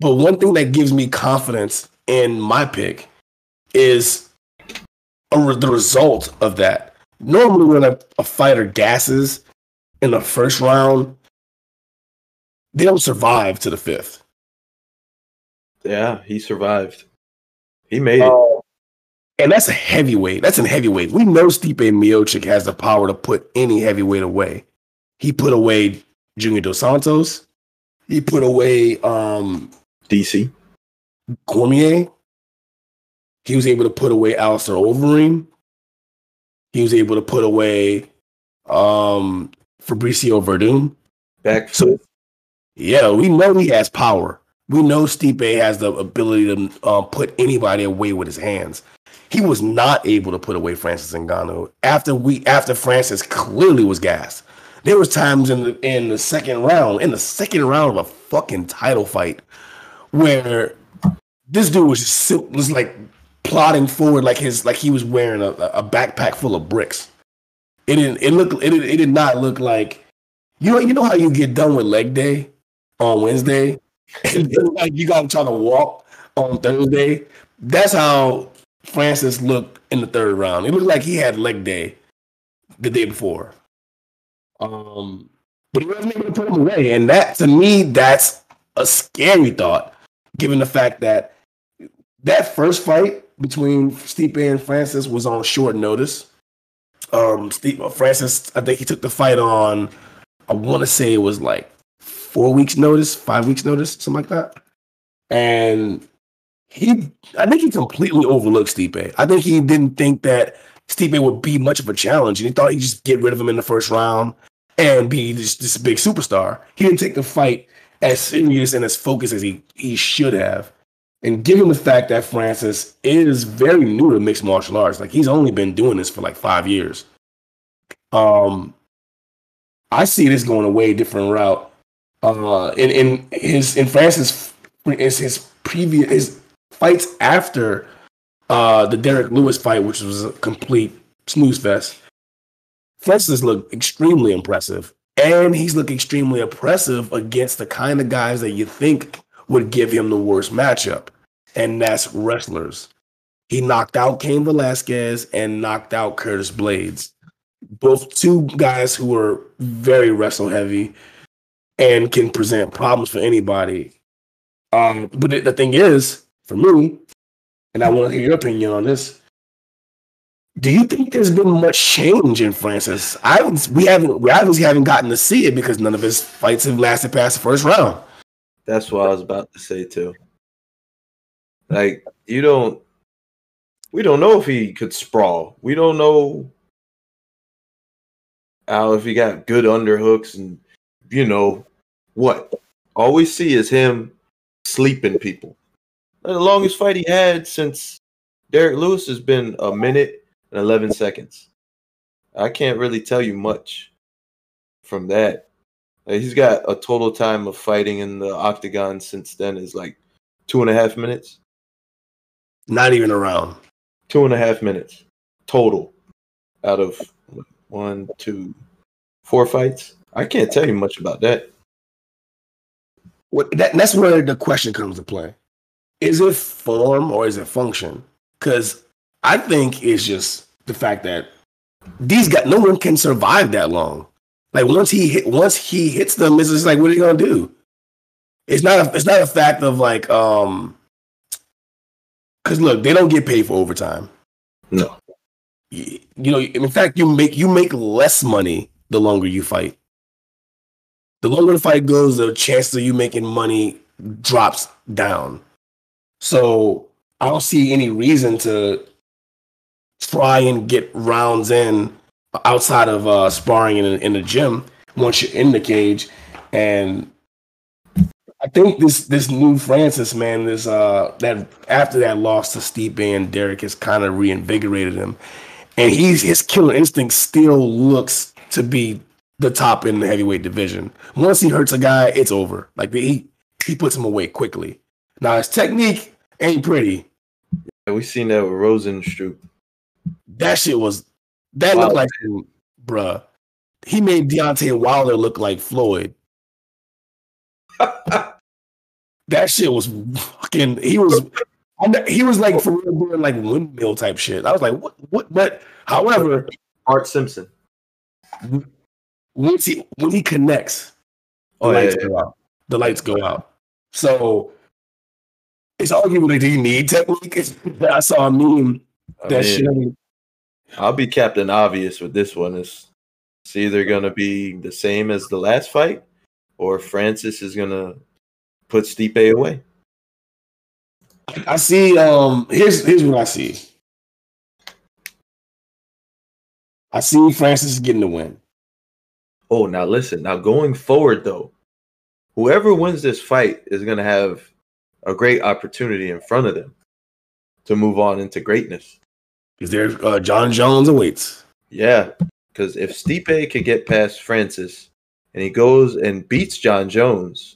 But one thing that gives me confidence in my pick is the result of that. Normally when a, a fighter gasses in the first round, they don't survive to the fifth. Yeah, he survived. He made uh, it. And that's a heavyweight. That's a heavyweight. We know Stipe Miocic has the power to put any heavyweight away. He put away Junior Dos Santos. He put away um, D C. Cormier. He was able to put away Alistair Overeem. He was able to put away um, Fabricio Verdun. Back. So, yeah, we know he has power. We know Stipe has the ability to uh, put anybody away with his hands. He was not able to put away Francis Ngannou after we after Francis clearly was gassed. There was times in the in the second round, in the second round of a fucking title fight, where this dude was just was like. plodding forward like his like he was wearing a, a backpack full of bricks. It didn't it looked it, it did not look like you know you know how you get done with leg day on Wednesday and then, like, you gotta try to walk on Thursday. That's how Francis looked in the third round. It looked like he had leg day the day before. Um but he wasn't able to put him away, and that to me that's a scary thought, given the fact that that first fight between Stipe and Francis was on short notice. Um, Stipe, Francis, I think he took the fight on, I want to say it was like four weeks notice, five weeks notice, something like that. And he, I think he completely overlooked Stipe. I think he didn't think that Stipe would be much of a challenge, and he thought he'd just get rid of him in the first round and be just this big superstar. He didn't take the fight as serious and as focused as he, he should have. And given the fact that Francis is very new to mixed martial arts, like he's only been doing this for like five years, um, I see this going a way different route. Uh, in in his in Francis is his previous his fights after uh, the Derrick Lewis fight, which was a complete snooze fest. Francis looked extremely impressive, and he's looked extremely impressive against the kind of guys that you think would give him the worst matchup, and that's wrestlers. He knocked out Cain Velasquez and knocked out Curtis Blades, both two guys who are very wrestle heavy and can present problems for anybody. Um, but the thing is, for me, and I want to hear your opinion on this, do you think there's been much change in Francis? I we haven't we obviously haven't gotten to see it because none of his fights have lasted past the first round. That's what I was about to say, too. Like, you don't... We don't know if he could sprawl. We don't know how, if he got good underhooks and, you know, what. All we see is him sleeping people. The longest fight he had since Derrick Lewis has been a minute in eleven seconds. I can't really tell you much from that. Like, he's got a total time of fighting in the octagon since then is like two and a half minutes. Not even a round. Two and a half minutes total out of one, two, four fights. I can't tell you much about that. What, that that's where the question comes to play. Is it form or is it function? Because I think it's just the fact that these guys, no one can survive that long. Like once he hit, once he hits them, it's just like, what are you gonna do? It's not. A, it's not a fact of like, um, because look, they don't get paid for overtime. No, you, you know. In fact, you make you make less money the longer you fight. The longer the fight goes, the chance of you making money drops down. So I don't see any reason to try and get rounds in outside of uh, sparring in, in the gym once you're in the cage. And I think this this new Francis, man, this uh that after that loss to Stipe and Derek has kind of reinvigorated him. And he's his killer instinct still looks to be the top in the heavyweight division. Once he hurts a guy, it's over. Like he he puts him away quickly. Now his technique ain't pretty. Yeah, we seen that with Rosenstruck. That shit was that Wilder. Looked like him, bruh. He made Deontay Wilder look like Floyd. That shit was fucking. He was he was like for real doing like windmill type shit. I was like, what? What? But however, Art Simpson. Once he when he connects, the oh, lights yeah, yeah. go out. The lights go out. So it's arguable that you need technique. I saw a meme that I mean, shit. I'll be Captain Obvious with this one. It's, it's either gonna be the same as the last fight, or Francis is gonna put Stipe away. I see. Um, here's here's what I see. I see Francis getting the win. Oh, now listen. Now going forward, though, whoever wins this fight is going to have a great opportunity in front of them to move on into greatness. Is there uh, Jon Jones awaits? Yeah, because if Stipe could get past Francis and he goes and beats Jon Jones,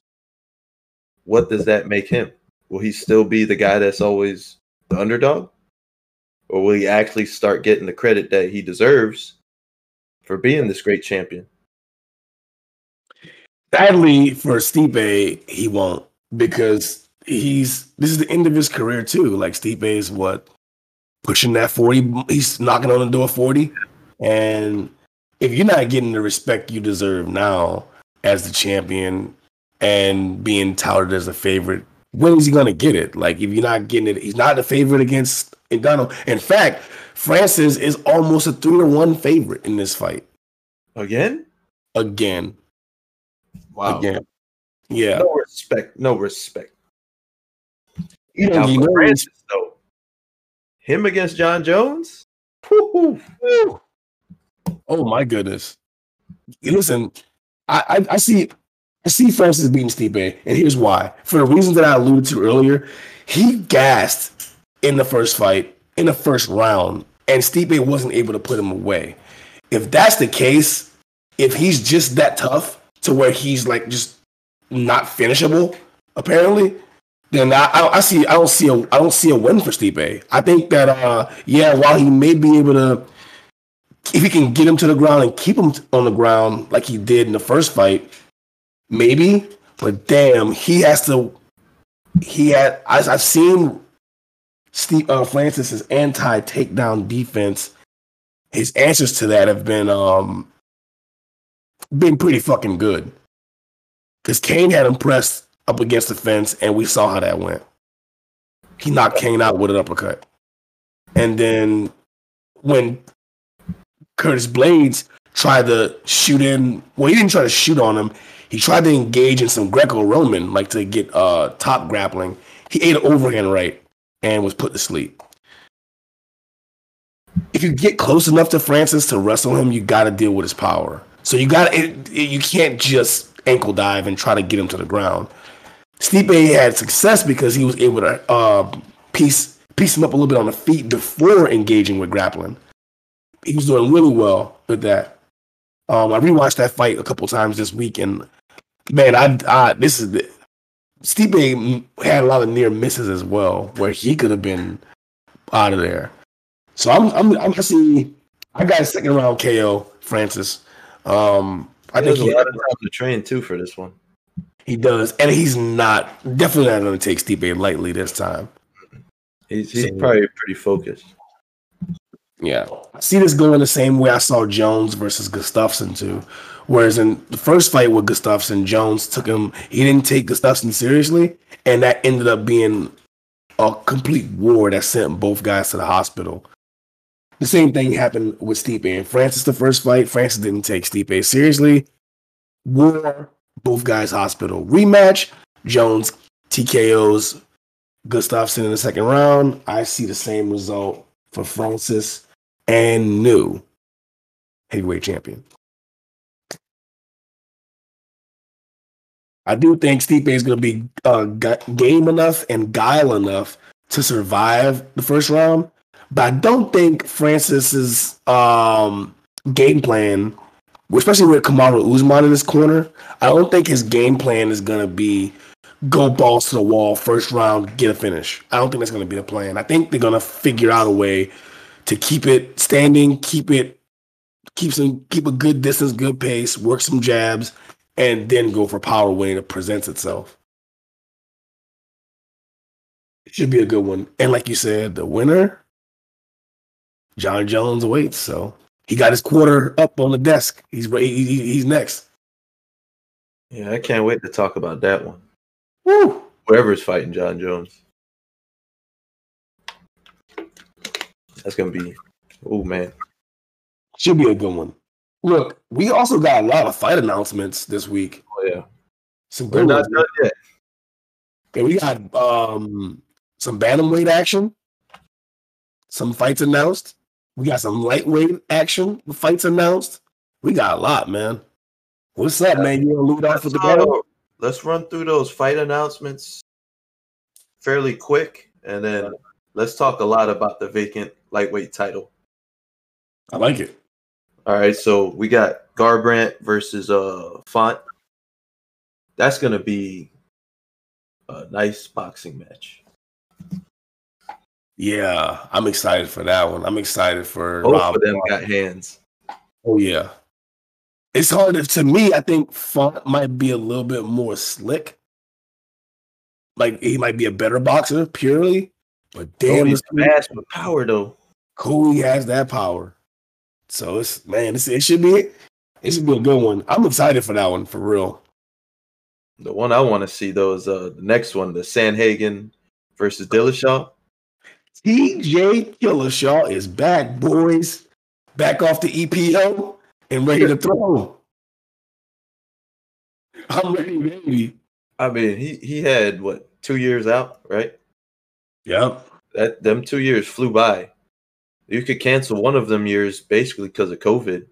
what does that make him? Will he still be the guy that's always the underdog? Or will he actually start getting the credit that he deserves for being this great champion? Sadly, for Stipe, he won't, because he's this is the end of his career too. Like Stipe is what pushing that forty. He's knocking on the door forty, and if you're not getting the respect you deserve now as the champion and being touted as a favorite, when is he gonna get it? Like if you're not getting it, he's not the favorite against Ngannou. In fact, Francis is almost a three to one favorite in this fight. Again? Again. Wow. Again. Yeah. No respect. No respect. You know, now, Francis, though, him against Jon Jones? Woo-hoo, woo. Oh my goodness. Listen, I, I, I see I see Francis beating Stipe, and here's why. For the reasons that I alluded to earlier, he gassed in the first fight, in the first round, and Stipe wasn't able to put him away. If that's the case, if he's just that tough, to where he's like just not finishable, apparently. Then I, I, I see. I don't see a. I don't see a win for Stipe. I think that uh, yeah, while he may be able to, if he can get him to the ground and keep him on the ground like he did in the first fight, maybe. But damn, he has to. He had. I, I've seen Stipe uh, Francis's anti-takedown defense. His answers to that have been. Um, Been pretty fucking good, because Cain had him pressed up against the fence, and we saw how that went. He knocked Cain out with an uppercut, and then when Curtis Blades tried to shoot in, well, he didn't try to shoot on him. He tried to engage in some Greco-Roman, like to get uh, top grappling. He ate an overhand right and was put to sleep. If you get close enough to Francis to wrestle him, you got to deal with his power. So you got it, it. You can't just ankle dive and try to get him to the ground. Stipe had success because he was able to uh, piece piece him up a little bit on the feet before engaging with grappling. he was doing really well with that. Um, I rewatched that fight a couple times this week, and man, I, I this is the, Stipe had a lot of near misses as well, where he could have been out of there. So I'm I'm I'm gonna see. I got a second round K O, Francis. Um, I think he has a lot of time to train too for this one. He does, and he's not definitely not going to take Stipe lightly this time. He's, he's so, probably pretty focused. Yeah, I see this going the same way I saw Jones versus Gustafsson too. Whereas in the first fight with Gustafsson, Jones took him. He didn't take Gustafsson seriously, and that ended up being a complete war that sent both guys to the hospital. The same thing happened with Stipe and Francis. The first fight, Francis didn't take Stipe seriously. War. Both guys hospital. Rematch, Jones T K Os Gustafsson in the second round. I see the same result for Francis and new heavyweight champion. I do think Stipe is going to be uh, game enough and guile enough to survive the first round, but I don't think Francis's um, game plan, especially with Kamaru Usman in his corner, I don't think his game plan is going to be go balls to the wall, first round, get a finish. I don't think that's going to be the plan. I think they're going to figure out a way to keep it standing, keep it, keep some, keep a good distance, good pace, work some jabs, and then go for power when it presents itself. It should be a good one. And like you said, the winner, Jon Jones awaits, so... He got his quarter up on the desk. He's he, he's next. Yeah, I can't wait to talk about that one. Woo! Whoever's fighting Jon Jones, that's gonna be. Oh man, should be a good one. Look, we also got a lot of fight announcements this week. Oh yeah, some good ones. Not done yet. Okay, we got um some bantamweight action. Some fights announced. We got some lightweight action fights announced. We got a lot, man. What's up, yeah. man? You want to lead off with the battle? Let's run through those fight announcements fairly quick, and then let's talk a lot about the vacant lightweight title. I like it. All right, so we got Garbrandt versus uh, Font. That's going to be a nice boxing match. Yeah, I'm excited for that one. I'm excited for both Rob of them got hands. Oh yeah, it's hard to, to me. I think Font might be a little bit more slick. Like he might be a better boxer purely, but damn, he's fast with power though. Cool, he has that power. So it's man, it's, it should be it should be a good one. I'm excited for that one for real. The one I want to see though is uh, the next one, the Sanhagen versus Dillashaw. T J Dillashaw is back, boys. Back off the E P O and ready to throw. I'm ready, baby. I mean, he, he had, what, two years out, right? Yep. That them two years flew by. You could cancel one of them years basically because of COVID.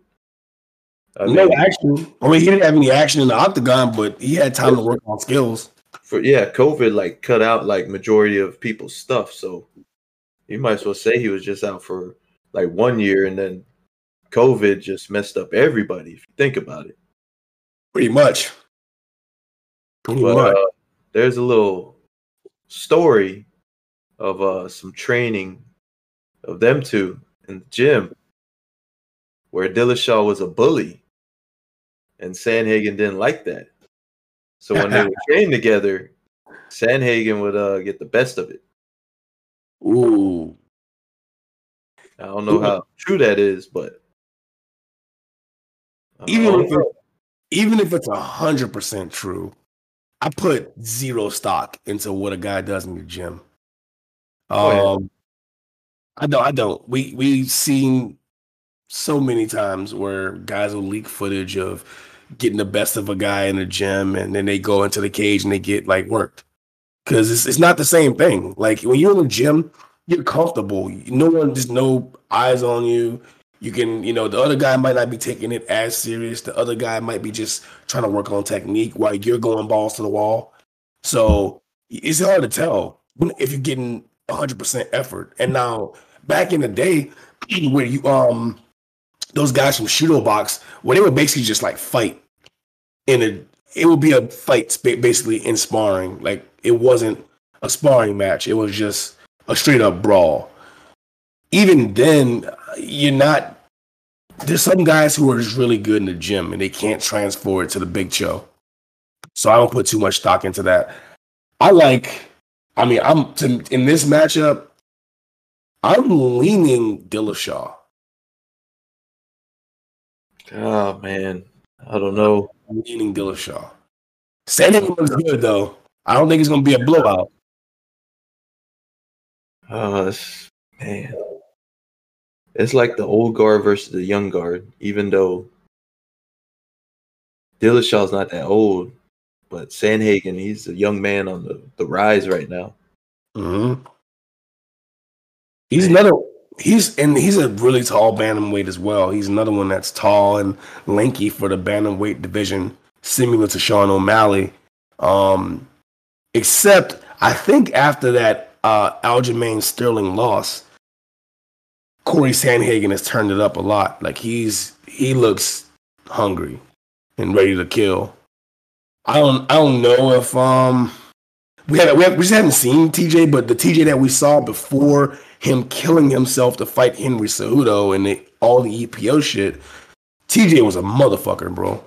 I mean, no action. I mean, he didn't have any action in the octagon, but he had time to work on skills. For yeah, COVID, like, cut out, like, majority of people's stuff, so... You might as well say he was just out for like one year, and then COVID just messed up everybody, if you think about it. Pretty much. Pretty but, much. Uh, there's a little story of uh, some training of them two in the gym where Dillashaw was a bully, and Sanhagen didn't like that. So when they were training together, Sanhagen would uh, get the best of it. Ooh, I don't know Ooh. how true that is, but even if, even if it's a hundred percent true, I put zero stock into what a guy does in the gym. Um, I don't. I don't. We we've seen so many times where guys will leak footage of getting the best of a guy in the gym, and then they go into the cage and they get like worked. Because it's, it's not the same thing. Like, when you're in the gym, you're comfortable. No one, just no eyes on you. You can, you know, the other guy might not be taking it as serious. The other guy might be just trying to work on technique while you're going balls to the wall. So it's hard to tell if you're getting one hundred percent effort. And now, back in the day, where you, um, those guys from Shooto Box, where they would basically just like fight, and it would be a fight basically in sparring. Like it wasn't a sparring match; it was just a straight up brawl. Even then, you're not. There's some guys who are just really good in the gym and they can't transfer it to the big show. So I don't put too much stock into that. I like. I mean, I'm to, in this matchup, I'm leaning Dillashaw. Oh, man. I don't know. I'm leaning Dillashaw. Sanhagen looks good, though. I don't think it's going to be a blowout. Uh, man. It's like the old guard versus the young guard, even though Dillashaw's not that old. But Sanhagen, he's a young man on the, the rise right now. Mm-hmm. He's man. another he's and he's a really tall bantamweight as well. He's another one that's tall and lanky for the bantamweight division, similar to Sean O'Malley. Um, except I think after that uh, Aljamain Sterling loss, Corey Sanhagen has turned it up a lot. Like he's he looks hungry and ready to kill. I don't I don't know if um we have we have, we just haven't seen T J, but the T J that we saw before him killing himself to fight Henry Cejudo and the, all the E P O shit, T J was a motherfucker, bro.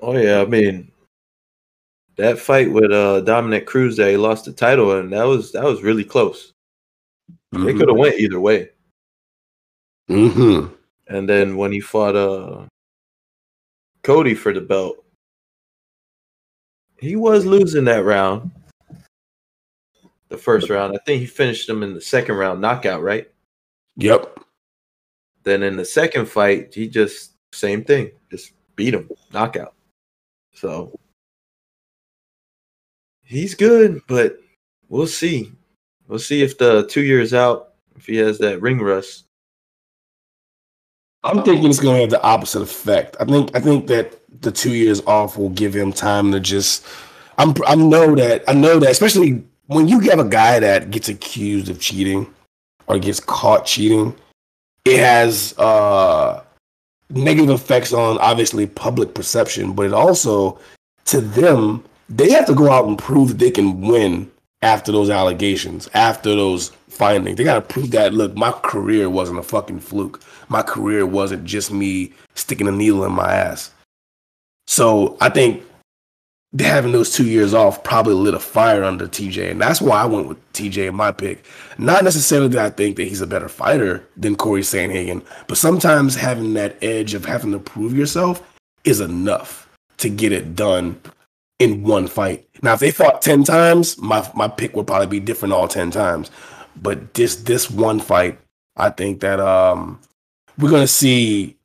Oh yeah, I mean that fight with uh, Dominic Cruz that he lost the title and that was that was really close. Mm-hmm. It could have went either way. Mm-hmm. And then when he fought uh Cody for the belt. He was losing that round, the first round. I think he finished him in the second round knockout, right? Yep. Then in the second fight, he just, same thing, just beat him, knockout. So, he's good, but we'll see. We'll see if the two years out, if he has that ring rust. I'm thinking it's going to have the opposite effect. I think I think that the two years off will give him time to just. I'm I know that I know that especially when you have a guy that gets accused of cheating or gets caught cheating, it has uh, negative effects on obviously public perception, but it also to them they have to go out and prove that they can win after those allegations, after those findings. They got to prove that look, my career wasn't a fucking fluke. My career wasn't just me sticking a needle in my ass. So I think having those two years off probably lit a fire under T J, and that's why I went with T J in my pick. Not necessarily that I think that he's a better fighter than Corey Sanhagen, but sometimes having that edge of having to prove yourself is enough to get it done in one fight. Now, if they fought ten times, my my pick would probably be different all ten times. But this this one fight, I think that um. We're going to see,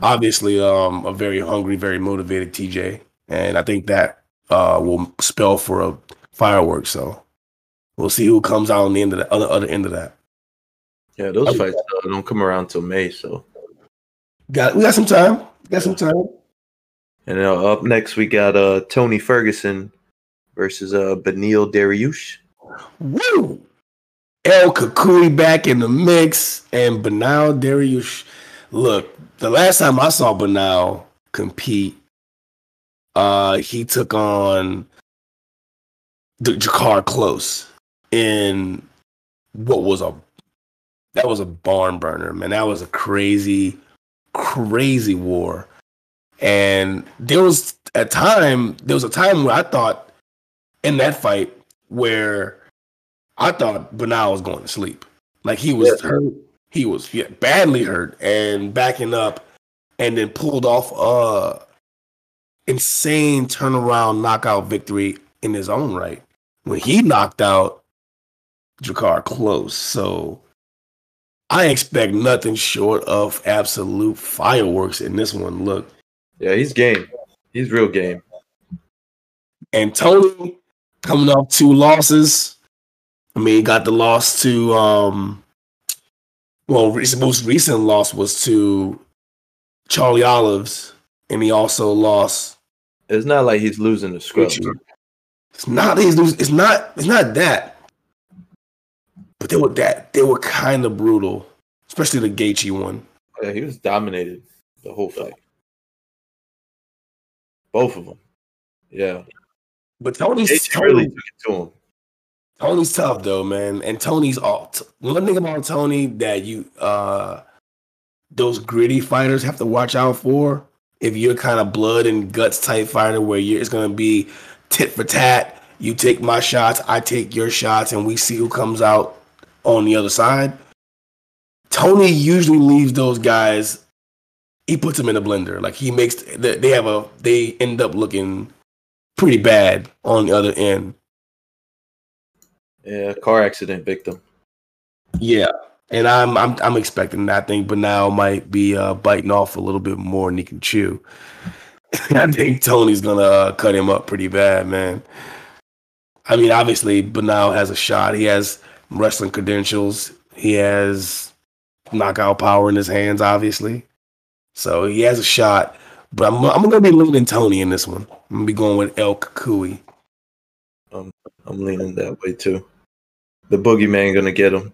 obviously, um, a very hungry, very motivated T J. And I think that uh, will spell for a fireworks. So we'll see who comes out on the end of the other, other end of that. Yeah, those I fights uh, don't come around till May. So got we got some time. We got some time. And uh, up next, we got uh, Tony Ferguson versus uh, Benil Dariush. Woo! El Kakui back in the mix, and Benil Dariush. Look, the last time I saw Benil compete, uh, he took on the Jakar Close in what was a that was a barn burner, man. That was a crazy, crazy war. And there was a time, there was a time where I thought in that fight where I thought Benil was going to sleep. Like he was yeah. hurt. He was yeah, badly hurt and backing up and then pulled off a insane turnaround knockout victory in his own right when he knocked out Jakar Close. So I expect nothing short of absolute fireworks in this one. Look. Yeah, he's game. He's real game. And Tony coming off two losses. I mean, he got the loss to, um, well, his most recent loss was to Charlie Olives, and he also lost. It's not like he's losing the scrub. It's not. He's losing. It's not. It's not that. But they were that. They were kind of brutal, especially the Gaethje one. Yeah, he was dominated the whole fight. Both of them. Yeah. But Tony's really took it to him. Tony's tough though, man. And Tony's alt. One thing about Tony that you uh those gritty fighters have to watch out for. If you're kind of blood and guts type fighter where you're it's gonna be tit for tat, you take my shots, I take your shots, and we see who comes out on the other side. Tony usually leaves those guys, he puts them in a blender. Like he makes they have a they end up looking pretty bad on the other end. Yeah, car accident victim. Yeah, and I'm I'm I'm expecting that thing, but now might be uh, biting off a little bit more than he can chew. I think Tony's gonna uh, cut him up pretty bad, man. I mean, obviously, Benil has a shot. He has wrestling credentials. He has knockout power in his hands, obviously. So he has a shot. But I'm I'm gonna be leaning Tony in this one. I'm gonna be going with El Kukui. Um, I'm leaning that way too. The boogeyman gonna get him.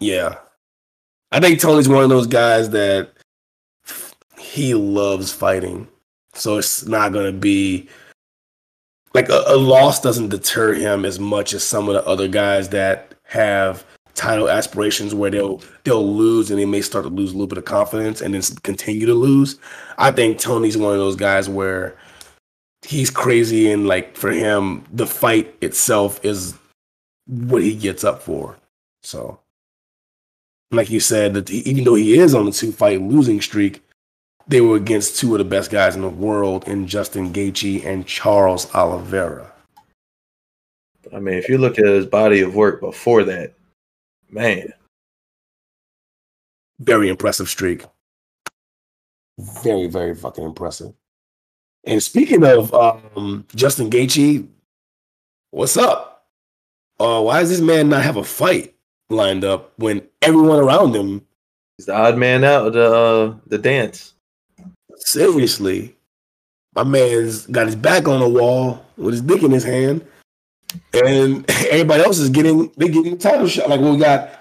Yeah, I think Tony's one of those guys that he loves fighting. So it's not gonna be. Like, a, a loss doesn't deter him as much as some of the other guys that have title aspirations where they'll they'll lose and they may start to lose a little bit of confidence and then continue to lose. I think Tony's one of those guys where he's crazy and, like, for him, the fight itself is what he gets up for. So, like you said, that he, even though he is on a two-fight losing streak, they were against two of the best guys in the world in Justin Gaethje and Charles Oliveira. I mean, if you look at his body of work before that, man. Very impressive streak. Very, very fucking impressive. And speaking of um, Justin Gaethje, what's up? Uh, why does this man not have a fight lined up when everyone around him? He's the odd man out of the, uh, the dance. Seriously, my man's got his back on the wall with his dick in his hand, and everybody else is getting they getting the title shot. Like, we got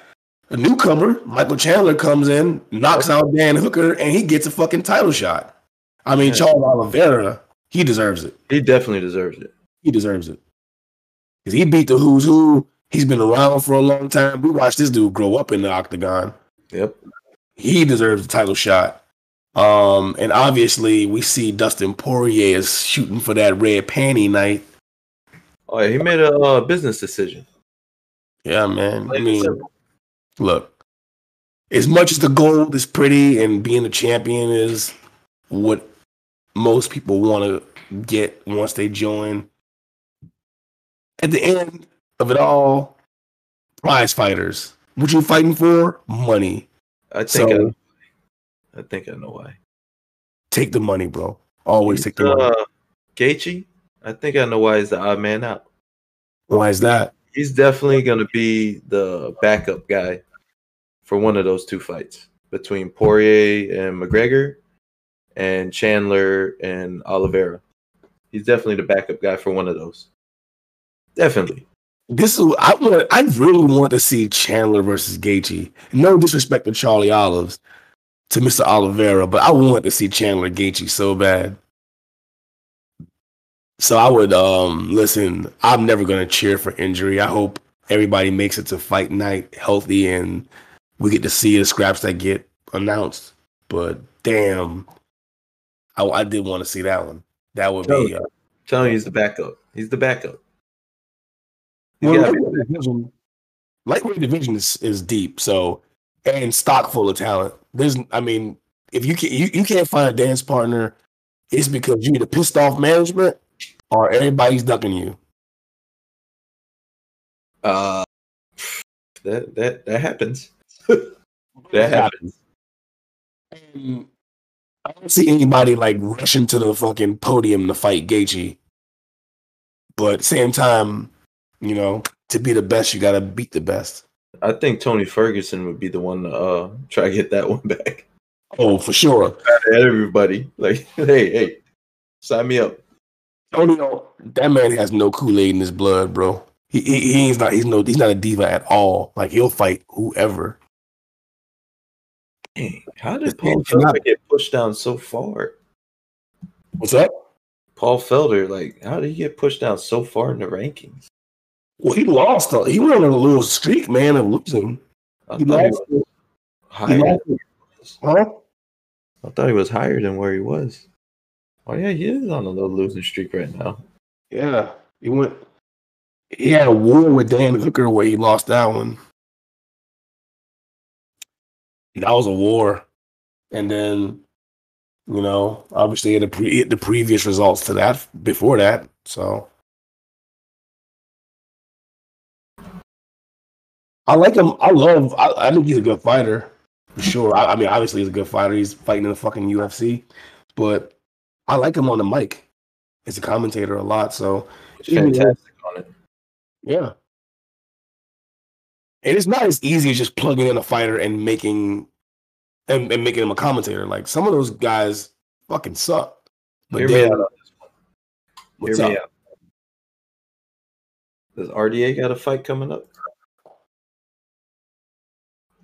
a newcomer, Michael Chandler comes in, knocks out Dan Hooker, and he gets a fucking title shot. I mean, yeah. Charles Oliveira, he deserves it. He definitely deserves it. He deserves it because he beat the who's who. He's been around for a long time. We watched this dude grow up in the octagon. Yep, he deserves a title shot. Um, and obviously we see Dustin Poirier is shooting for that red panty night. Oh, yeah, he made a uh, business decision. Yeah, man. I mean, look, as much as the gold is pretty and being the champion is what most people want to get once they join, at the end of it all, prize fighters, what you fighting for? Money. I think so, I- I think I know why. Take the money, bro. Always he's, take the uh, money. Gaethje, I think I know why he's the odd man out. Why is that? He's definitely going to be the backup guy for one of those two fights between Poirier and McGregor and Chandler and Oliveira. He's definitely the backup guy for one of those. Definitely. This is I want. I really want to see Chandler versus Gaethje. No disrespect to Charlie Olives. To Mister Oliveira, but I want to see Chandler Gaethje so bad. So I would um, listen. I'm never gonna cheer for injury. I hope everybody makes it to fight night healthy, and we get to see the scraps that get announced. But damn, I, I did want to see that one. That would Tony, be. Uh, Tony is the backup. He's the backup. Well, yeah. lightweight, division, lightweight division is, is deep. So. And stock full of talent. There's, I mean, if you can't you, you can't find a dance partner, it's because you either pissed off management or everybody's ducking you. Uh, that that that happens. that, that happens. happens. And I don't see anybody like rushing to the fucking podium to fight Gaethje. But at the same time, you know, to be the best, you gotta beat the best. I think Tony Ferguson would be the one to uh, try to get that one back. Oh, for sure. Everybody. Like, hey, hey, sign me up. Tony, that man has no Kool-Aid in his blood, bro. He, he he's not he's no he's not a diva at all. Like, he'll fight whoever. Dang, how did Paul Felder get pushed down so far? What's up? Paul Felder, like, how did he get pushed down so far in the rankings? Well, he lost. He went on a little streak, man, of losing. I he lost. He higher he lost. Than huh? I thought he was higher than where he was. Oh, yeah, he is on a little losing streak right now. Yeah, he went. He had a war with Dan Hooker where he lost that one. That was a war. And then, you know, obviously the pre- the previous results to that before that. So I like him. I love. I, I think he's a good fighter for sure. I, I mean, obviously he's a good fighter. He's fighting in the fucking U F C, but I like him on the mic. He's a commentator a lot. So he's fantastic on it. Yeah. And it's not as easy as just plugging in a fighter and making and, and making him a commentator. Like, some of those guys fucking suck. But Hear then, me out on this one. What's Hear me up? Out. Does R D A got a fight coming up?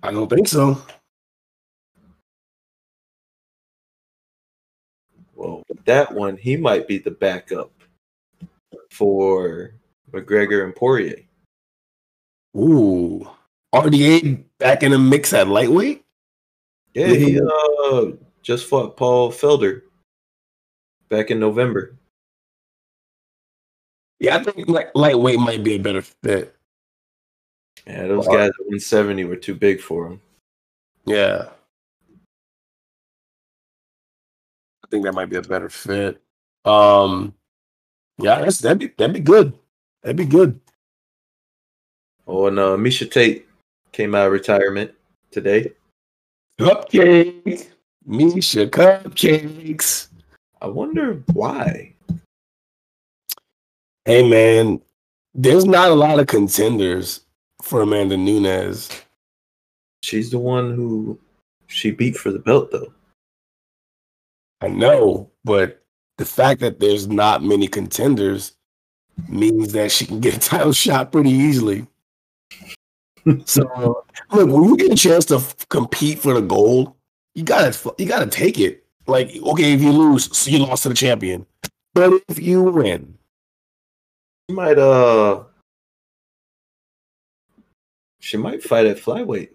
I don't think so. Well, that one, he might be the backup for McGregor and Poirier. Ooh, R D A back in the mix at lightweight? Yeah, he uh, just fought Paul Felder back in November. Yeah, I think like lightweight might be a better fit. Yeah, those wow. guys at one seventy were too big for him. Yeah. I think that might be a better fit. Um, yeah, that's, that'd, be, that'd be good. That'd be good. Oh, and uh, Miesha Tate came out of retirement today. Cupcake. Miesha Cupcakes. I wonder why. Hey, man. There's not a lot of contenders for Amanda Nunes. She's the one who she beat for the belt, though. I know, but the fact that there's not many contenders means that she can get a title shot pretty easily. So, look, when you get a chance to f- compete for the gold, you gotta you gotta take it. Like, okay, if you lose, so you lost to the champion. But if you win, she might uh, she might fight at flyweight.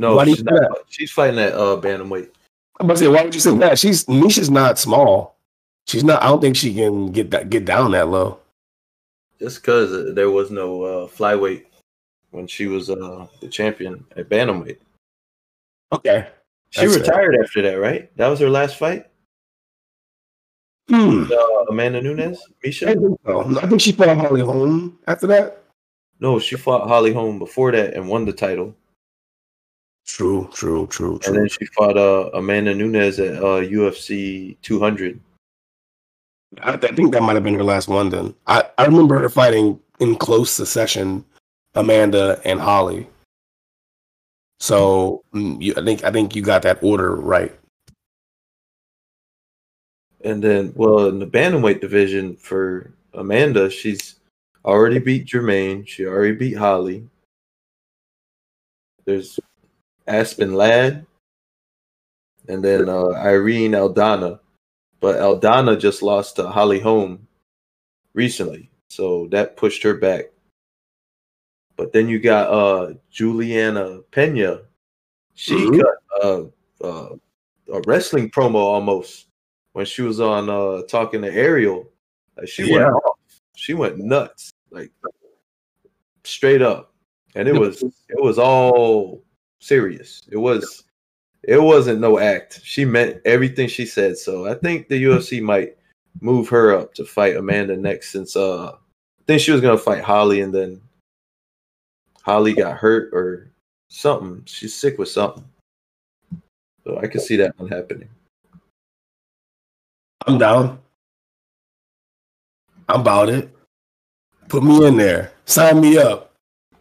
No, she's not. That? She's fighting at uh, bantamweight. I'm about to say, why would you say that? She's Miesha's not small. She's not. I don't think she can get that, get down that low. Just because there was no uh, flyweight when she was uh, the champion at bantamweight. Okay. She That's retired fair. After that, right? That was her last fight? Hmm. With, uh, Amanda Nunes? Miesha? I think so. I think she fought Holly Holm after that. No, she fought Holly Holm before that and won the title. True, true, true, true. And then she fought uh, Amanda Nunes at uh, U F C two hundred. I, th- I think that might have been her last one then. I, I remember her fighting in close succession, Amanda and Holly. So you, I think I think you got that order right. And then, well, in the bantamweight division for Amanda, she's already beat Jermaine. She already beat Holly. There's Aspen Ladd. And then uh, Irene Aldana. But Aldana just lost to Holly Holm recently, so that pushed her back. But then you got uh, Juliana Pena. She mm-hmm. cut uh, uh, a wrestling promo almost when she was on uh, talking to Ariel. Like, she yeah. went off. She went nuts, like straight up, and it was it was all serious. It was. It wasn't no act. She meant everything she said. So I think the U F C might move her up to fight Amanda next, since uh, I think she was going to fight Holly, and then Holly got hurt or something. She's sick with something. So I can see that one happening. I'm down. I'm about it. Put me in there. Sign me up.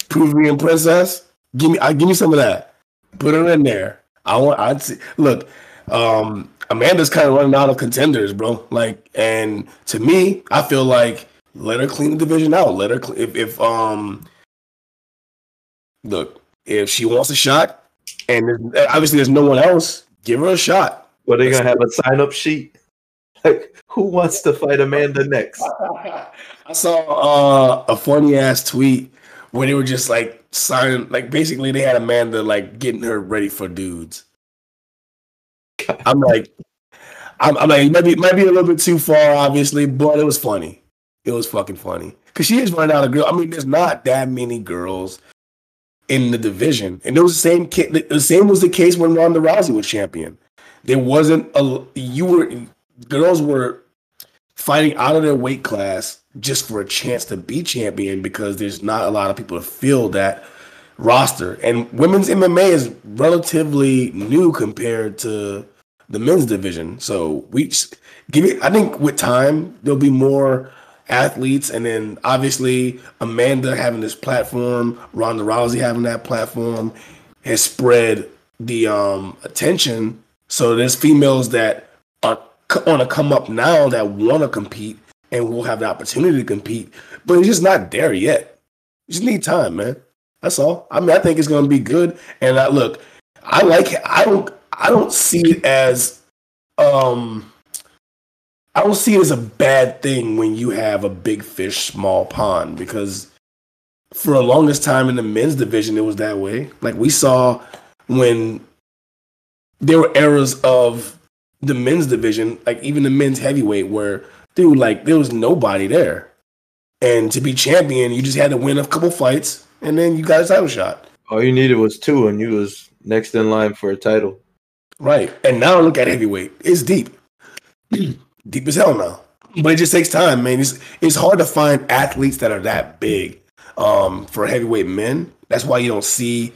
Peruvian princess. Give me, I, give me some of that. Put her in there. I want. I'd see. Look, um, Amanda's kind of running out of contenders, bro. Like, and to me, I feel like let her clean the division out. Let her. Cl- if, if um, look, If she wants a shot, and there's, obviously there's no one else, give her a shot. Well, they're going to have a sign-up sheet. Like, who wants to fight Amanda next? I saw uh, a funny-ass tweet where they were just, like, signing. Like, basically, they had Amanda, like, getting her ready for dudes. I'm like, I'm, I'm like, it might be, might be a little bit too far, obviously, but it was funny. It was fucking funny. Because she is running out of girls. I mean, there's not that many girls in the division. And it was the same, ca- the same was the case when Ronda Rousey was champion. There wasn't a, you were, girls were fighting out of their weight class just for a chance to be champion because there's not a lot of people to fill that roster. And women's M M A is relatively new compared to the men's division. So we give it, I think with time, there'll be more athletes. And then obviously Amanda having this platform, Ronda Rousey having that platform has spread the um, attention. So there's females that are on a come up now that want to compete and will have the opportunity to compete, but it's just not there yet. You just need time, man. That's all. I mean, I think it's going to be good. And I, look, I like, I don't, I don't see it as, um, I don't see it as a bad thing when you have a big fish, small pond, because for the longest time in the men's division, it was that way. Like we saw when there were eras of the men's division, like even the men's heavyweight, where dude, like there was nobody there. And to be champion, you just had to win a couple fights and then you got a title shot. All you needed was two and you was next in line for a title. Right. And now look at heavyweight. It's deep. Deep as hell now. But it just takes time, man. It's it's hard to find athletes that are that big um, for heavyweight men. That's why you don't see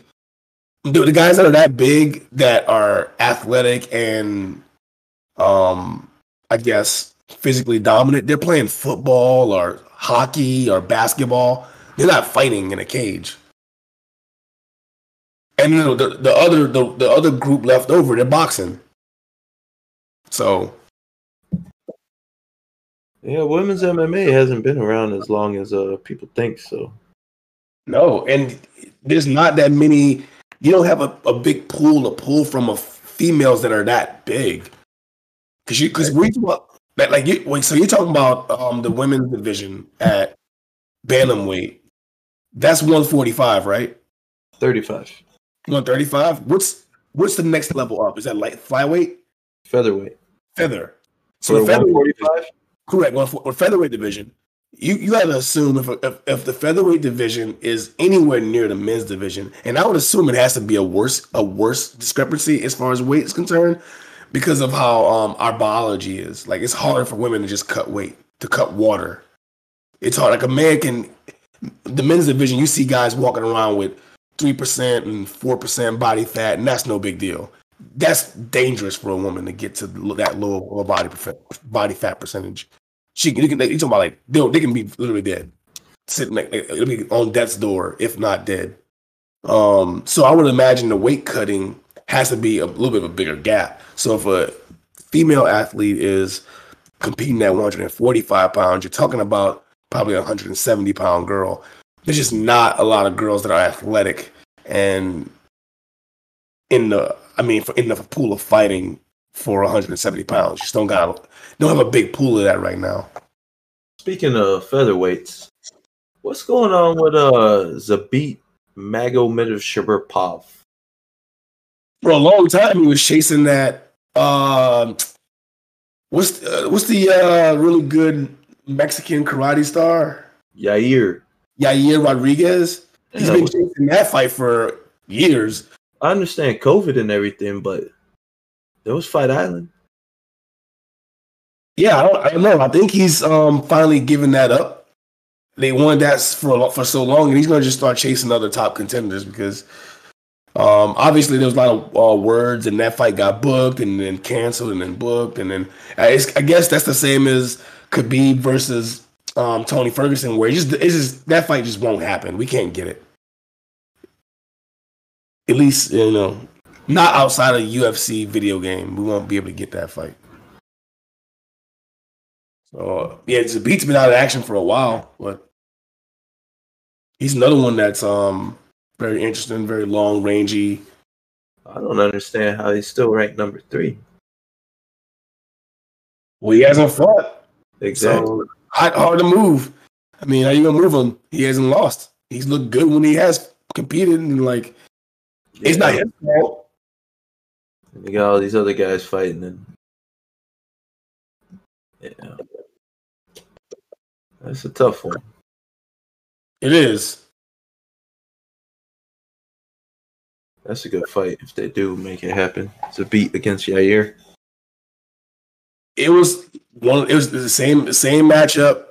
dude, the guys that are that big that are athletic and um, I guess physically dominant. They're playing football or hockey or basketball. They're not fighting in a cage. And you know, the, the other the, the other group left over, they're boxing. So yeah, women's M M A hasn't been around as long as uh, people think, so. No, and there's not that many. You don't have a, a big pool to pull from of females that are that big. Because you, cause we, like, you, wait, so you're talking about um, the women's division at bantamweight. That's one forty-five, right? thirty-five. one thirty-five? What's, what's the next level up? Is that light flyweight? Featherweight. Feather. So the featherweight. Correct. Well, for featherweight division, you, you had to assume if, if if the featherweight division is anywhere near the men's division, and I would assume it has to be a worse a worse discrepancy as far as weight is concerned, because of how um our biology is. Like it's harder for women to just cut weight, to cut water. It's hard. Like a man can, the men's division, you see guys walking around with three percent and four percent body fat, and that's no big deal. That's dangerous for a woman to get to that lower body body fat percentage. She can, you can, you talking about like they they can be literally dead, sitting like, it'll be on death's door if not dead. Um, so I would imagine the weight cutting has to be a little bit of a bigger gap. So if a female athlete is competing at one forty-five pounds, you're talking about probably a one seventy pound girl. There's just not a lot of girls that are athletic and in the, I mean, for in the pool of fighting. For one seventy pounds, just don't got don't have a big pool of that right now. Speaking of featherweights, what's going on with uh Zabit Magomedov-Sharipov? For a long time, he was chasing that. Uh, what's uh, what's the uh, really good Mexican karate star? Yair Yair Rodriguez. He's yeah, been chasing that fight for years. I understand COVID and everything, but. That was Fight Island. Yeah, I don't, I don't know. I think he's um, finally giving that up. They wanted that for for so long, and he's going to just start chasing other top contenders because um, obviously there was a lot of uh, words, and that fight got booked and then canceled and then booked. And then I, I guess that's the same as Khabib versus um, Tony Ferguson, where it just, it's just that fight just won't happen. We can't get it. At least, you know. Not outside of U F C video game. We won't be able to get that fight. So, yeah, Zabit's been out of action for a while, but he's another one that's um very interesting, very long, rangy. I don't understand how he's still ranked number three. Well, he hasn't fought. Exactly. So, hot, hard to move. I mean, how you going to move him? He hasn't lost. He's looked good when he has competed. And, like, yeah. It's not his fault. And you got all these other guys fighting. And... yeah. That's a tough one. It is. That's a good fight if they do make it happen. It's a beat against Yair. It was one. It was the same the same matchup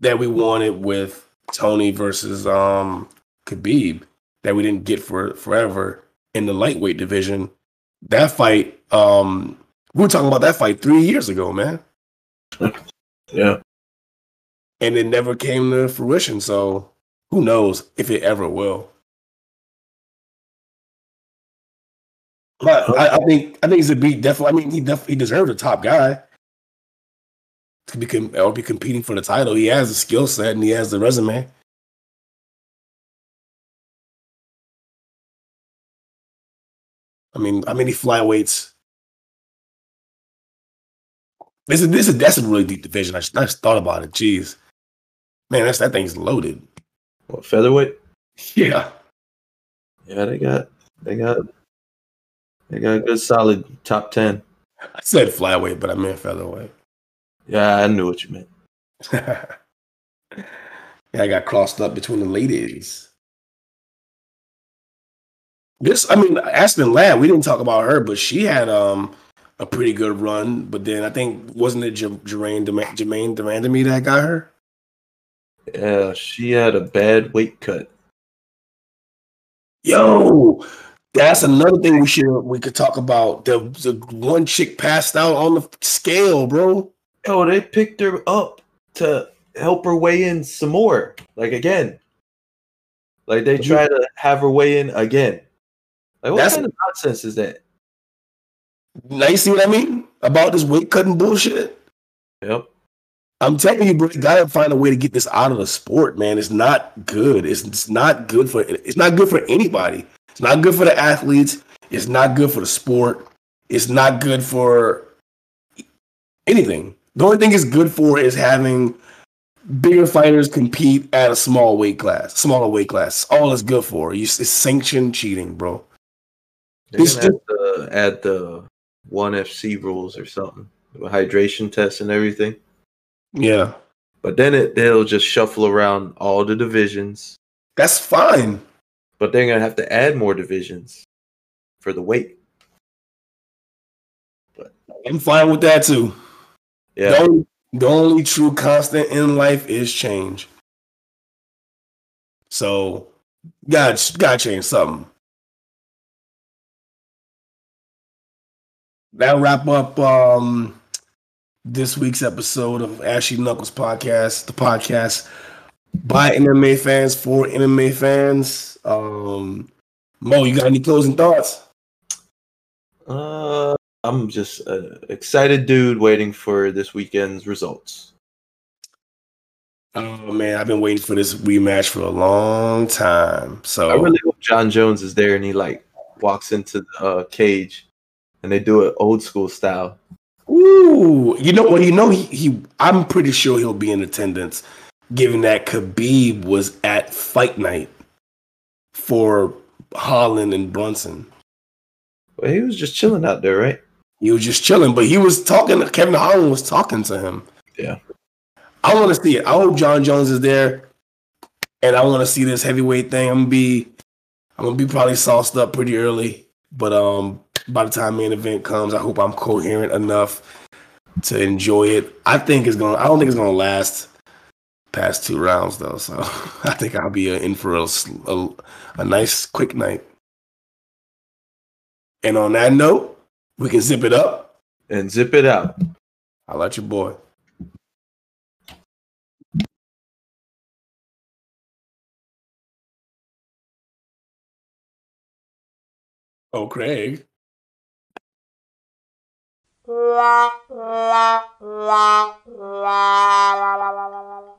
that we wanted with Tony versus um, Khabib that we didn't get for forever in the lightweight division. That fight, um, we were talking about that fight three years ago, man. Yeah, and it never came to fruition. So who knows if it ever will. But I, I think I think he's a beat. Definitely, I mean, he def, he deserved a top guy to be com- or be competing for the title. He has the skill set and he has the resume. I mean, how many flyweights? This is this is that's a really deep division. I just, I just thought about it. Jeez, man, that's that thing's loaded. What, featherweight? Yeah, yeah, they got they got. They got a good solid top ten. I said flyweight, but I meant featherweight. Yeah, I knew what you meant. Yeah, I got crossed up between the ladies. This, I mean, Aspen Ladd, we didn't talk about her, but she had um, a pretty good run. But then I think, wasn't it Jermaine Jermaine Durandamy that got her? Yeah, she had a bad weight cut. Yo! That's another thing we should we could talk about. The, the one chick passed out on the scale, bro. Oh, they picked her up to help her weigh in some more. Like again, like they try to have her weigh in again. Like what That's, kind of nonsense is that? Now you see what I mean about this weight cutting bullshit. Yep, I'm telling you, bro. You gotta find a way to get this out of the sport, man. It's not good. It's, it's not good for it's not good for anybody. It's not good for the athletes. It's not good for the sport. It's not good for anything. The only thing it's good for is having bigger fighters compete at a small weight class, smaller weight class. All it's good for. It's sanctioned cheating, bro. They're gonna have to add the one F C rules or something, the hydration tests and everything. Yeah, but then it they'll just shuffle around all the divisions. That's fine. But they're going to have to add more divisions for the weight. But I'm fine with that, too. Yeah. The only, the only true constant in life is change. So, gotta, gotta change something. That'll wrap up um, this week's episode of Ashy Knuckles Podcast, the podcast by M M A fans for M M A fans. Um, Mo, you got any closing thoughts? Uh, I'm just an excited dude waiting for this weekend's results. Oh, man, I've been waiting for this rematch for a long time. So I really hope Jon Jones is there and he, like, walks into the uh, cage and they do it old school style. Ooh, you know what? Well, you know, he, he. I'm pretty sure he'll be in attendance, given that Khabib was at fight night for Holland and Brunson. Well, he was just chilling out there, right? He was just chilling, but he was talking. Kevin Holland was talking to him. Yeah. I want to see it. I hope Jon Jones is there, and I want to see this heavyweight thing. I'm gonna be, I'm gonna be probably sauced up pretty early, but um, by the time main event comes, I hope I'm coherent enough to enjoy it. I think it's gonna. I don't think it's gonna last past two rounds, though, so I think I'll be in for a, a, a nice, quick night. And on that note, we can zip it up. And zip it out. I'll at your boy. Oh, Craig. La, la, la, la, la, la, la, la, la.